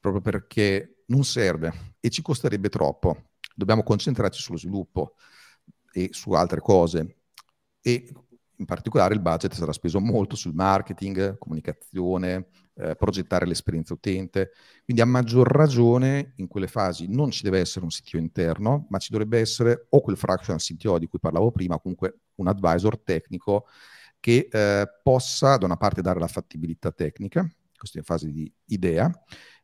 proprio perché non serve e ci costerebbe troppo. Dobbiamo concentrarci sullo sviluppo e su altre cose, e in particolare il budget sarà speso molto sul marketing, comunicazione, progettare l'esperienza utente. Quindi a maggior ragione in quelle fasi non ci deve essere un CTO interno, ma ci dovrebbe essere o quel fractional CTO di cui parlavo prima, o comunque un advisor tecnico che possa da una parte dare la fattibilità tecnica, questo in fase di idea,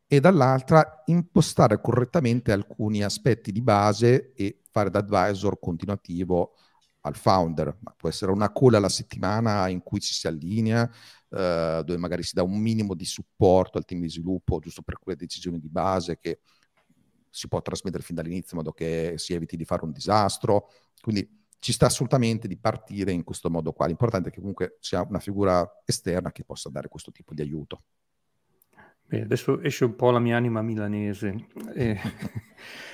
e dall'altra impostare correttamente alcuni aspetti di base e fare da advisor continuativo al founder. Ma può essere una call alla settimana in cui ci si allinea, dove magari si dà un minimo di supporto al team di sviluppo, giusto per quelle decisioni di base che si può trasmettere fin dall'inizio in modo che si eviti di fare un disastro. Quindi ci sta assolutamente di partire in questo modo qua. L'importante è che comunque sia una figura esterna che possa dare questo tipo di aiuto. Beh, adesso esce un po' la mia anima milanese.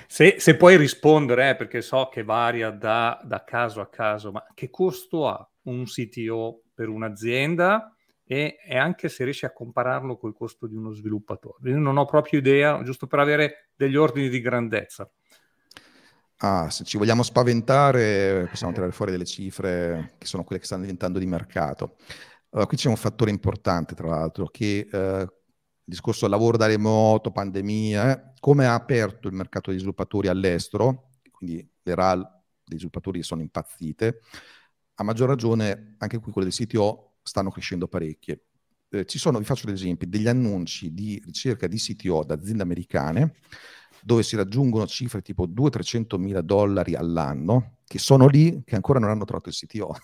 Se puoi rispondere, perché so che varia da caso a caso, ma che costo ha un CTO per un'azienda, e anche se riesci a compararlo col costo di uno sviluppatore? Io non ho proprio idea, giusto per avere degli ordini di grandezza. Ah, se ci vogliamo spaventare possiamo tirare fuori delle cifre che sono quelle che stanno diventando di mercato. Qui c'è un fattore importante, tra l'altro, che il discorso lavoro da remoto, pandemia, come ha aperto il mercato degli sviluppatori all'estero, quindi le RAL dei sviluppatori sono impazzite, a maggior ragione anche qui quelle dei CTO stanno crescendo parecchie. Ci sono, vi faccio degli esempi, degli annunci di ricerca di CTO da aziende americane dove si raggiungono cifre tipo $200-300.000 all'anno, che sono lì, che ancora non hanno trovato il CTO.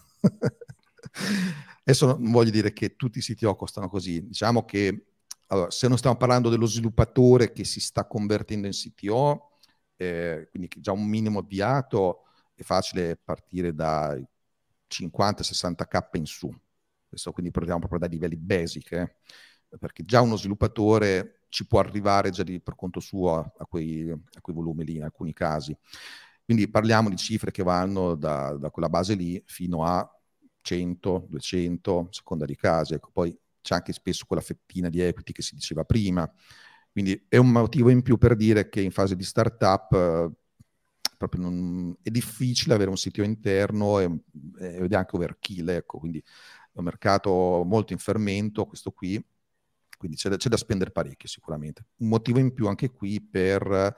Adesso non voglio dire che tutti i CTO costano così, diciamo che allora, se non stiamo parlando dello sviluppatore che si sta convertendo in CTO, quindi già un minimo avviato, è facile partire dai 50-60k in su. Questo quindi parliamo proprio da livelli basic, perché già uno sviluppatore ci può arrivare già per conto suo a quei volumi lì in alcuni casi. Quindi parliamo di cifre che vanno da quella base lì fino a 100, 200, a seconda dei casi. Ecco, poi c'è anche spesso quella fettina di equity che si diceva prima, quindi è un motivo in più per dire che in fase di startup proprio non è difficile avere un sito interno ed è anche overkill, ecco, quindi è un mercato molto in fermento questo qui, quindi c'è da spendere parecchio sicuramente. Un motivo in più anche qui per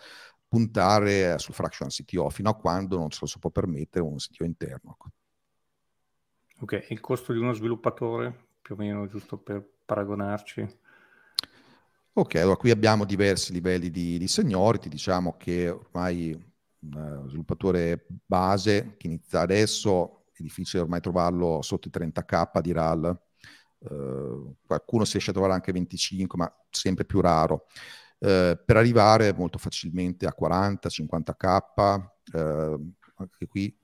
puntare sul fractional CTO fino a quando non se lo si può permettere un sito interno. Ecco. Ok, il costo di uno sviluppatore? Più o meno, giusto per paragonarci. Ok, allora qui abbiamo diversi livelli di seniority. Diciamo che ormai un sviluppatore base che inizia adesso è difficile ormai trovarlo sotto i 30k di RAL. Qualcuno si riesce a trovare anche 25, ma sempre più raro. Per arrivare molto facilmente a 40-50k, anche qui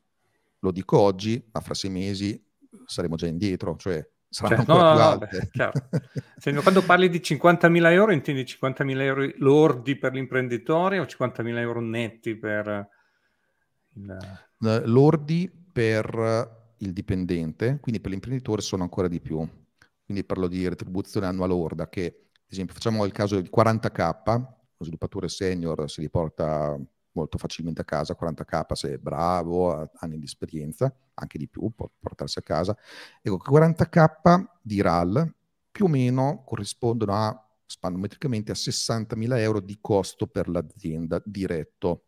lo dico oggi, ma fra 6 mesi saremo già indietro, cioè saranno più alte. Beh, cioè, quando parli di 50.000 euro intendi 50.000 euro lordi per l'imprenditore o 50.000 euro netti per il... Lordi per il dipendente, quindi per l'imprenditore sono ancora di più, quindi parlo di retribuzione annua lorda che, ad esempio, facciamo il caso di 40k, lo sviluppatore senior si riporta molto facilmente a casa, 40k se è bravo, ha anni di esperienza, anche di più, può portarsi a casa. Ecco, 40k di RAL più o meno corrispondono spannometricamente a 60.000 euro di costo per l'azienda diretto,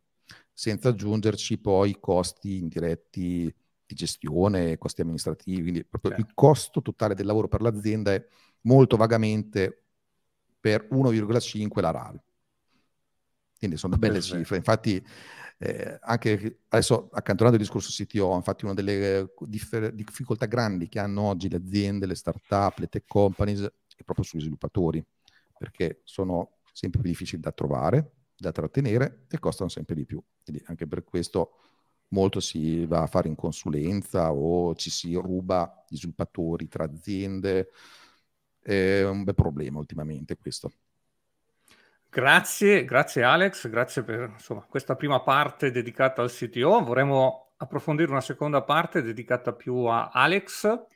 senza aggiungerci poi i costi indiretti di gestione, costi amministrativi, quindi proprio il costo totale del lavoro per l'azienda è molto vagamente per 1,5 la RAL. Quindi sono belle cifre, infatti anche adesso accantonando il discorso CTO, infatti una delle difficoltà grandi che hanno oggi le aziende, le startup, le tech companies è proprio sui sviluppatori, perché sono sempre più difficili da trovare, da trattenere, e costano sempre di più. Quindi anche per questo molto si va a fare in consulenza o ci si ruba gli sviluppatori tra aziende. È un bel problema ultimamente questo. Grazie Alex, grazie per questa prima parte dedicata al CTO. Vorremmo approfondire una seconda parte dedicata più a Alex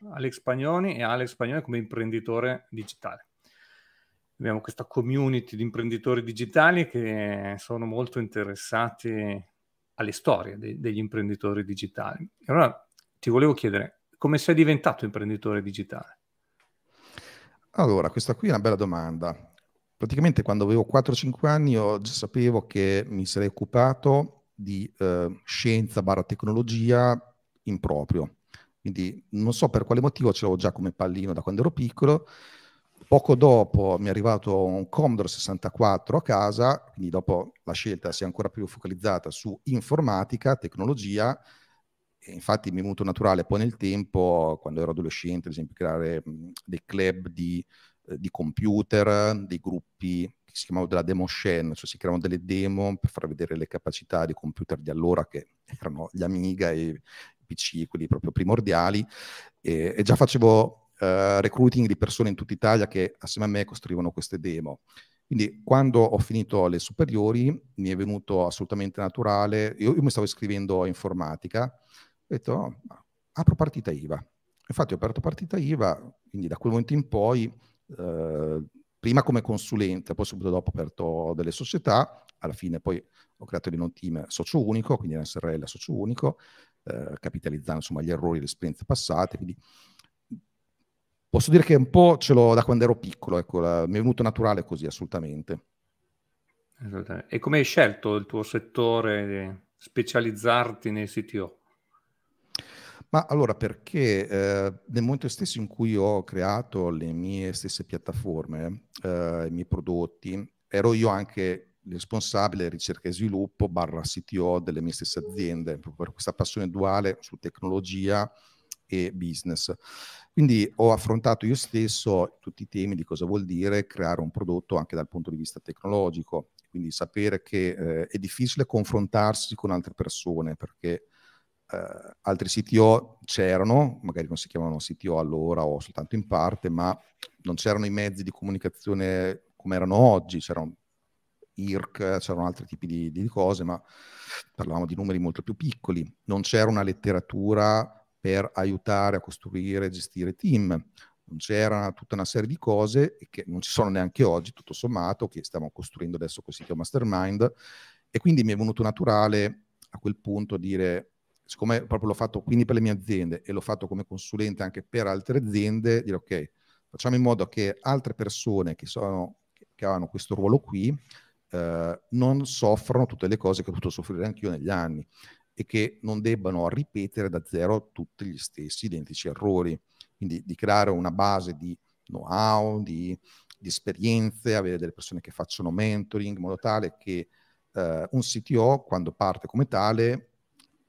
Pagnoni e Alex Pagnoni come imprenditore digitale. Abbiamo questa community di imprenditori digitali che sono molto interessati alle storie degli imprenditori digitali. E allora ti volevo chiedere, come sei diventato imprenditore digitale? Allora, questa qui è una bella domanda. Praticamente quando avevo 4-5 anni io già sapevo che mi sarei occupato di scienza/tecnologia in proprio. Quindi non so per quale motivo, ce l'avevo già come pallino da quando ero piccolo. Poco dopo mi è arrivato un Commodore 64 a casa, quindi dopo la scelta si è ancora più focalizzata su informatica, tecnologia, e infatti mi è venuto naturale poi nel tempo, quando ero adolescente, ad esempio, creare dei club di computer, dei gruppi che si chiamavano della demo scene, cioè si creavano delle demo per far vedere le capacità di computer di allora, che erano gli Amiga e i PC, quelli proprio primordiali, e già facevo recruiting di persone in tutta Italia che assieme a me costruivano queste demo. Quindi quando ho finito le superiori mi è venuto assolutamente naturale, io mi stavo iscrivendo a informatica, ho detto apro partita IVA. Infatti ho aperto partita IVA, quindi da quel momento in poi prima come consulente, poi subito dopo ho aperto delle società, alla fine poi ho creato il No Team socio unico, quindi una SRL socio unico, capitalizzando gli errori e le esperienze passate. Quindi posso dire che un po' ce l'ho da quando ero piccolo, ecco, mi è venuto naturale così, assolutamente. E come hai scelto il tuo settore di specializzarti nei CTO? Ma allora, perché nel momento stesso in cui ho creato le mie stesse piattaforme, i miei prodotti, ero io anche responsabile ricerca e sviluppo /CTO delle mie stesse aziende, proprio per questa passione duale su tecnologia e business. Quindi ho affrontato io stesso tutti i temi di cosa vuol dire creare un prodotto anche dal punto di vista tecnologico, quindi sapere che è difficile confrontarsi con altre persone, perché altri CTO c'erano, magari non si chiamavano CTO allora o soltanto in parte, ma non c'erano i mezzi di comunicazione come erano oggi, c'erano IRC, c'erano altri tipi di cose, ma parlavamo di numeri molto più piccoli, non c'era una letteratura per aiutare a costruire e gestire team, non c'era tutta una serie di cose che non ci sono neanche oggi, tutto sommato, che stiamo costruendo adesso con il CTO Mastermind, e quindi mi è venuto naturale a quel punto dire, siccome proprio l'ho fatto quindi per le mie aziende e l'ho fatto come consulente anche per altre aziende, dire ok, facciamo in modo che altre persone che hanno questo ruolo qui non soffrano tutte le cose che ho dovuto soffrire anch'io negli anni e che non debbano ripetere da zero tutti gli stessi identici errori. Quindi di creare una base di know-how, di esperienze, avere delle persone che facciano mentoring, in modo tale che un CTO, quando parte come tale,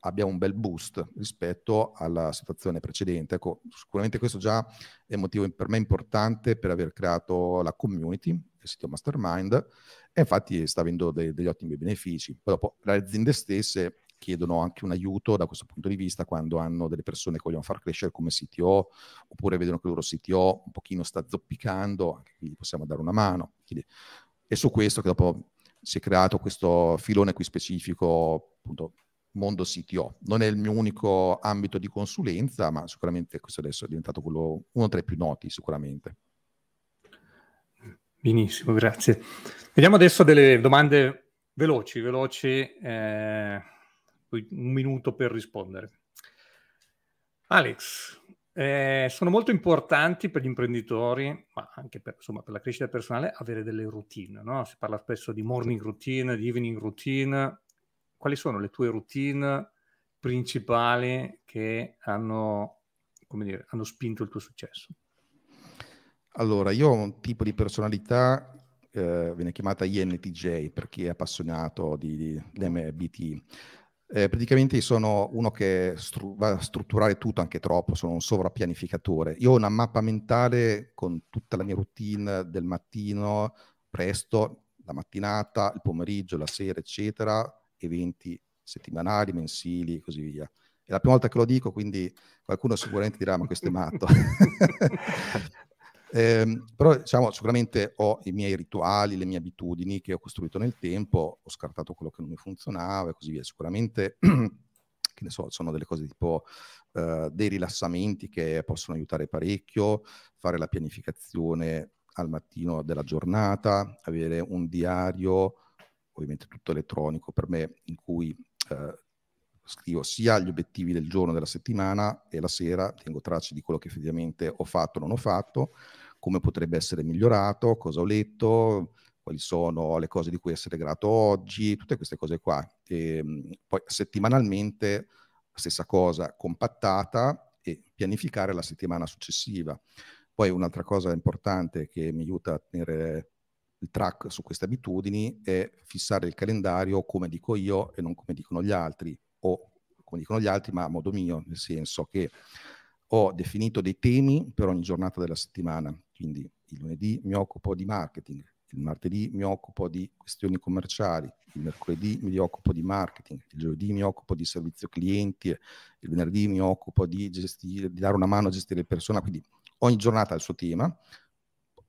abbia un bel boost rispetto alla situazione precedente. Ecco, sicuramente questo già è un motivo per me importante per aver creato la community, il CTO Mastermind, e infatti sta avendo degli ottimi benefici. Poi dopo le aziende stesse chiedono anche un aiuto da questo punto di vista quando hanno delle persone che vogliono far crescere come CTO, oppure vedono che il loro CTO un pochino sta zoppicando, anche qui possiamo dare una mano. Quindi è su questo che dopo si è creato questo filone qui specifico, appunto, mondo CTO. Non è il mio unico ambito di consulenza, ma sicuramente questo adesso è diventato quello, uno tra i più noti sicuramente. Benissimo, grazie. Vediamo adesso delle domande veloci, un minuto per rispondere. Alex, sono molto importanti per gli imprenditori, ma anche per la crescita personale, avere delle routine, no? Si parla spesso di morning routine, di evening routine. Quali sono le tue routine principali che hanno spinto il tuo successo? Allora, io ho un tipo di personalità, viene chiamata INTJ per chi è appassionato di MBTI. Praticamente sono uno che va a strutturare tutto, anche troppo, sono un sovrappianificatore. Io ho una mappa mentale con tutta la mia routine del mattino, presto, la mattinata, il pomeriggio, la sera, eccetera, eventi settimanali, mensili e così via. È la prima volta che lo dico, quindi qualcuno sicuramente dirà ma questo è matto. Però diciamo sicuramente ho i miei rituali, le mie abitudini che ho costruito nel tempo, ho scartato quello che non mi funzionava e così via. Sicuramente che ne so, sono delle cose tipo dei rilassamenti che possono aiutare parecchio, fare la pianificazione al mattino della giornata, avere un diario, ovviamente tutto elettronico per me, in cui scrivo sia gli obiettivi del giorno, della settimana, e la sera tengo tracce di quello che effettivamente ho fatto o non ho fatto, come potrebbe essere migliorato, cosa ho letto, quali sono le cose di cui essere grato oggi, tutte queste cose qua. E poi settimanalmente la stessa cosa compattata e pianificare la settimana successiva. Poi un'altra cosa importante che mi aiuta a tenere il track su queste abitudini è fissare il calendario come dico io e non come dicono gli altri, o come dicono gli altri ma a modo mio, nel senso che ho definito dei temi per ogni giornata della settimana, quindi il lunedì mi occupo di marketing, il martedì mi occupo di questioni commerciali, il mercoledì mi occupo di marketing, il giovedì mi occupo di servizio clienti, il venerdì mi occupo di gestire, di dare una mano a gestire le persone, quindi ogni giornata ha il suo tema.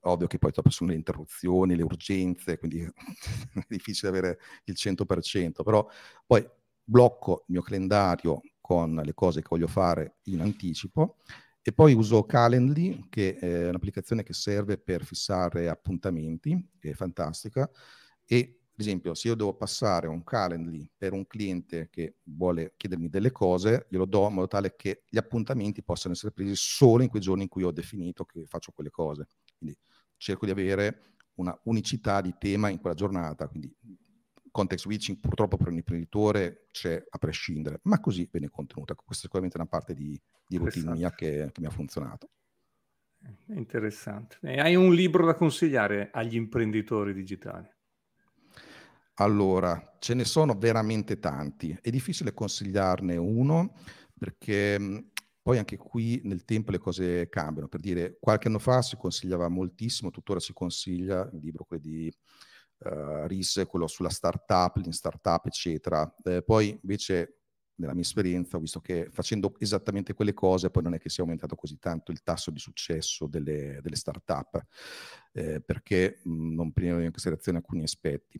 Ovvio che poi dopo sono le interruzioni, le urgenze, quindi è difficile avere il 100%, però poi blocco il mio calendario con le cose che voglio fare in anticipo. E poi uso Calendly, che è un'applicazione che serve per fissare appuntamenti, che è fantastica. E ad esempio, se io devo passare un Calendly per un cliente che vuole chiedermi delle cose, glielo do in modo tale che gli appuntamenti possano essere presi solo in quei giorni in cui ho definito che faccio quelle cose. Quindi cerco di avere una unicità di tema in quella giornata. Quindi context switching purtroppo per un imprenditore c'è a prescindere, ma così viene contenuta. Questa è sicuramente una parte di routine mia che mi ha funzionato. Interessante. E hai un libro da consigliare agli imprenditori digitali? Allora, ce ne sono veramente tanti. È difficile consigliarne uno perché poi anche qui nel tempo le cose cambiano. Per dire, qualche anno fa si consigliava moltissimo, tuttora si consiglia il libro quello di Ries, quello sulla startup, Lean Startup, eccetera. Poi invece nella mia esperienza ho visto che facendo esattamente quelle cose poi non è che sia aumentato così tanto il tasso di successo delle startup, perché non prendono in considerazione alcuni aspetti.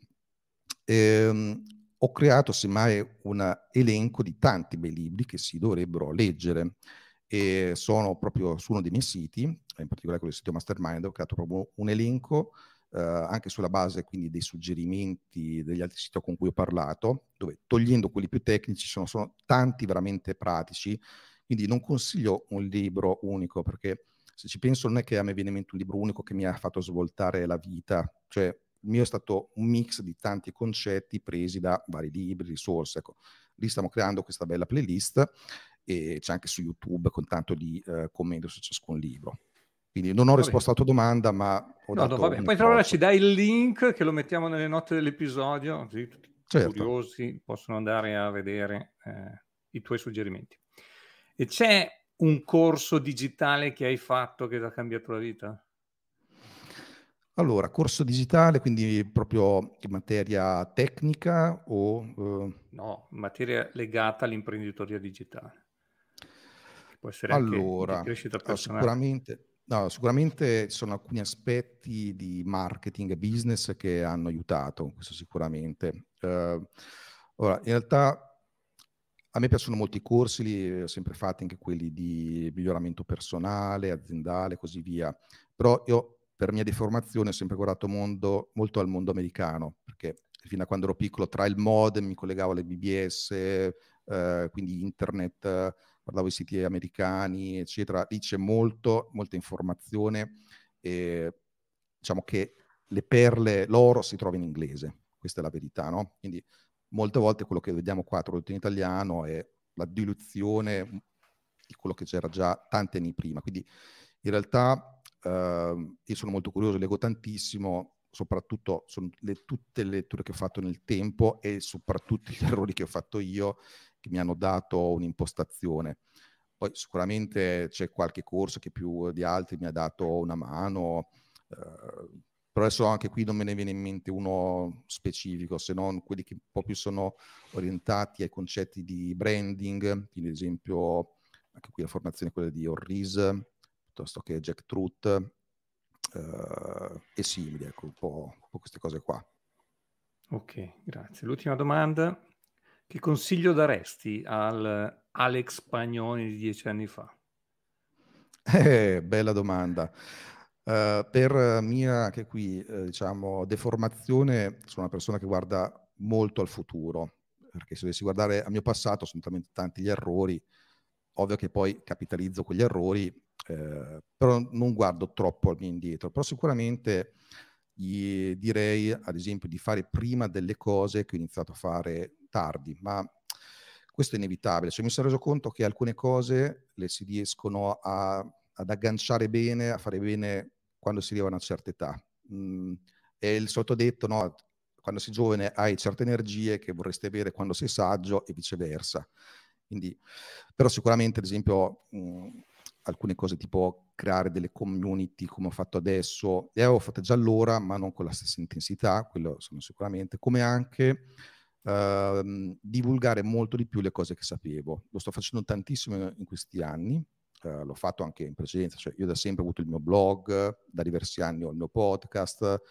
Ho creato semmai un elenco di tanti bei libri che si dovrebbero leggere e sono proprio su uno dei miei siti, in particolare quello del sito Mastermind, ho creato proprio un elenco anche sulla base quindi dei suggerimenti degli altri siti con cui ho parlato, dove togliendo quelli più tecnici sono tanti veramente pratici, quindi non consiglio un libro unico perché se ci penso non è che a me viene in mente un libro unico che mi ha fatto svoltare la vita, cioè il mio è stato un mix di tanti concetti presi da vari libri, risorse. Ecco, lì stiamo creando questa bella playlist e c'è anche su YouTube con tanto di commento su ciascun libro. Quindi non ho risposto alla tua domanda, ma ho dato un poi tra l'altro ci dai il link che lo mettiamo nelle note dell'episodio, così tutti curiosi possono andare a vedere i tuoi suggerimenti. E c'è un corso digitale che hai fatto che ti ha cambiato la vita? Allora, corso digitale, quindi proprio in materia tecnica o... No, materia legata all'imprenditoria digitale. Che può essere allora, anche di crescita personale. Sicuramente ci sono alcuni aspetti di marketing e business che hanno aiutato, questo sicuramente. Ora, in realtà a me piacciono molti corsi, li ho sempre fatti anche quelli di miglioramento personale, aziendale e così via, però io... Per mia deformazione ho sempre guardato molto al mondo americano, perché fino a quando ero piccolo tra il modem mi collegavo alle BBS, quindi internet, guardavo i siti americani, eccetera. Lì c'è molta informazione e diciamo che le perle, l'oro si trova in inglese, questa è la verità, no? Quindi molte volte quello che vediamo qua tradotto in italiano è la diluzione di quello che c'era già tanti anni prima, quindi in realtà... io sono molto curioso, leggo tantissimo, soprattutto tutte le letture che ho fatto nel tempo e soprattutto gli errori che ho fatto io che mi hanno dato un'impostazione. Poi sicuramente c'è qualche corso che più di altri mi ha dato una mano, però adesso anche qui non me ne viene in mente uno specifico, se non quelli che un po' più sono orientati ai concetti di branding, quindi ad esempio anche qui la formazione è quella di Ries, piuttosto che Jack Truth e simili, ecco, un po' queste cose qua. Ok, grazie. L'ultima domanda: che consiglio daresti al Alex Pagnoni di 10 anni fa? Bella domanda. Per mia, anche qui, diciamo, deformazione, sono una persona che guarda molto al futuro, perché se dovessi guardare al mio passato sono talmente tanti gli errori, ovvio che poi capitalizzo quegli errori, però non guardo troppo al mio indietro. Però sicuramente gli direi, ad esempio, di fare prima delle cose che ho iniziato a fare tardi, ma questo è inevitabile, cioè mi sono reso conto che alcune cose le si riescono ad agganciare bene, a fare bene quando si arriva a una certa età. È il sottodetto, no? Quando sei giovane hai certe energie che vorresti avere quando sei saggio e viceversa. Quindi, però sicuramente, ad esempio, alcune cose tipo creare delle community come ho fatto adesso, le avevo fatte già allora, ma non con la stessa intensità, quello sono sicuramente, come anche divulgare molto di più le cose che sapevo. Lo sto facendo tantissimo in questi anni, l'ho fatto anche in precedenza, cioè io da sempre ho avuto il mio blog, da diversi anni ho il mio podcast,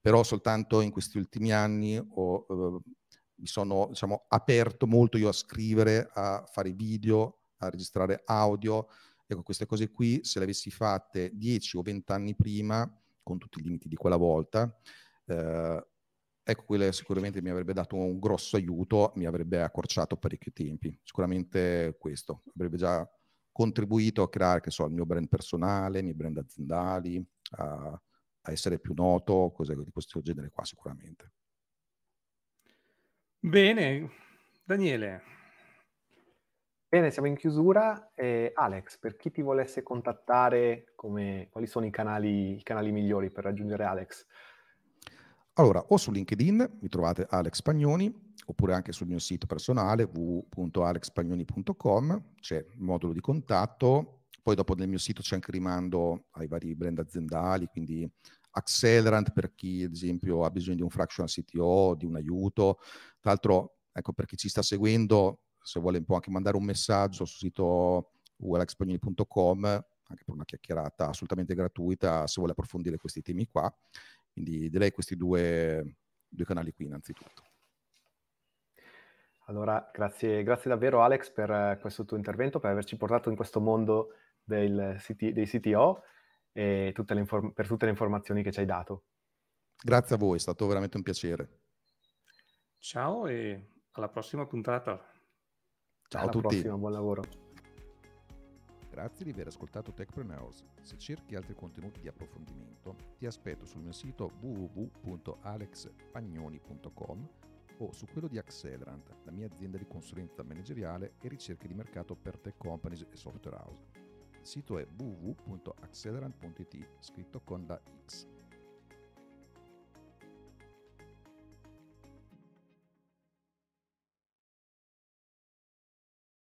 però soltanto in questi ultimi anni mi sono, diciamo, aperto molto io a scrivere, a fare video, a registrare audio. Ecco, queste cose qui, se le avessi fatte 10 o 20 anni prima, con tutti i limiti di quella volta, ecco, quella sicuramente mi avrebbe dato un grosso aiuto, mi avrebbe accorciato parecchi tempi. Sicuramente questo avrebbe già contribuito a creare, che so, il mio brand personale, i miei brand aziendali, a essere più noto, cose di questo genere qua sicuramente. Bene, Daniele. Bene, siamo in chiusura. Alex, per chi ti volesse contattare, quali sono i canali migliori per raggiungere Alex? Allora, o su LinkedIn mi trovate Alex Pagnoni, oppure anche sul mio sito personale www.alexpagnoni.com, c'è il modulo di contatto. Poi dopo nel mio sito c'è anche rimando ai vari brand aziendali, quindi Accelerant per chi ad esempio ha bisogno di un fractional CTO, di un aiuto. Tra l'altro, ecco, per chi ci sta seguendo, se vuole un po' anche mandare un messaggio sul sito alexpagnoni.com, anche per una chiacchierata assolutamente gratuita, se vuole approfondire questi temi qua. Quindi direi questi due canali qui innanzitutto. Allora, grazie davvero Alex per questo tuo intervento, per averci portato in questo mondo dei CTO e per tutte le informazioni che ci hai dato. Grazie a voi, è stato veramente un piacere. Ciao e alla prossima puntata. Ciao a tutti. Alla prossima, buon lavoro. Grazie di aver ascoltato Techpreneurs. Se cerchi altri contenuti di approfondimento, ti aspetto sul mio sito www.alexpagnoni.com o su quello di Accelerant, la mia azienda di consulenza manageriale e ricerche di mercato per tech companies e software house. Il sito è www.accelerant.it, scritto con la X.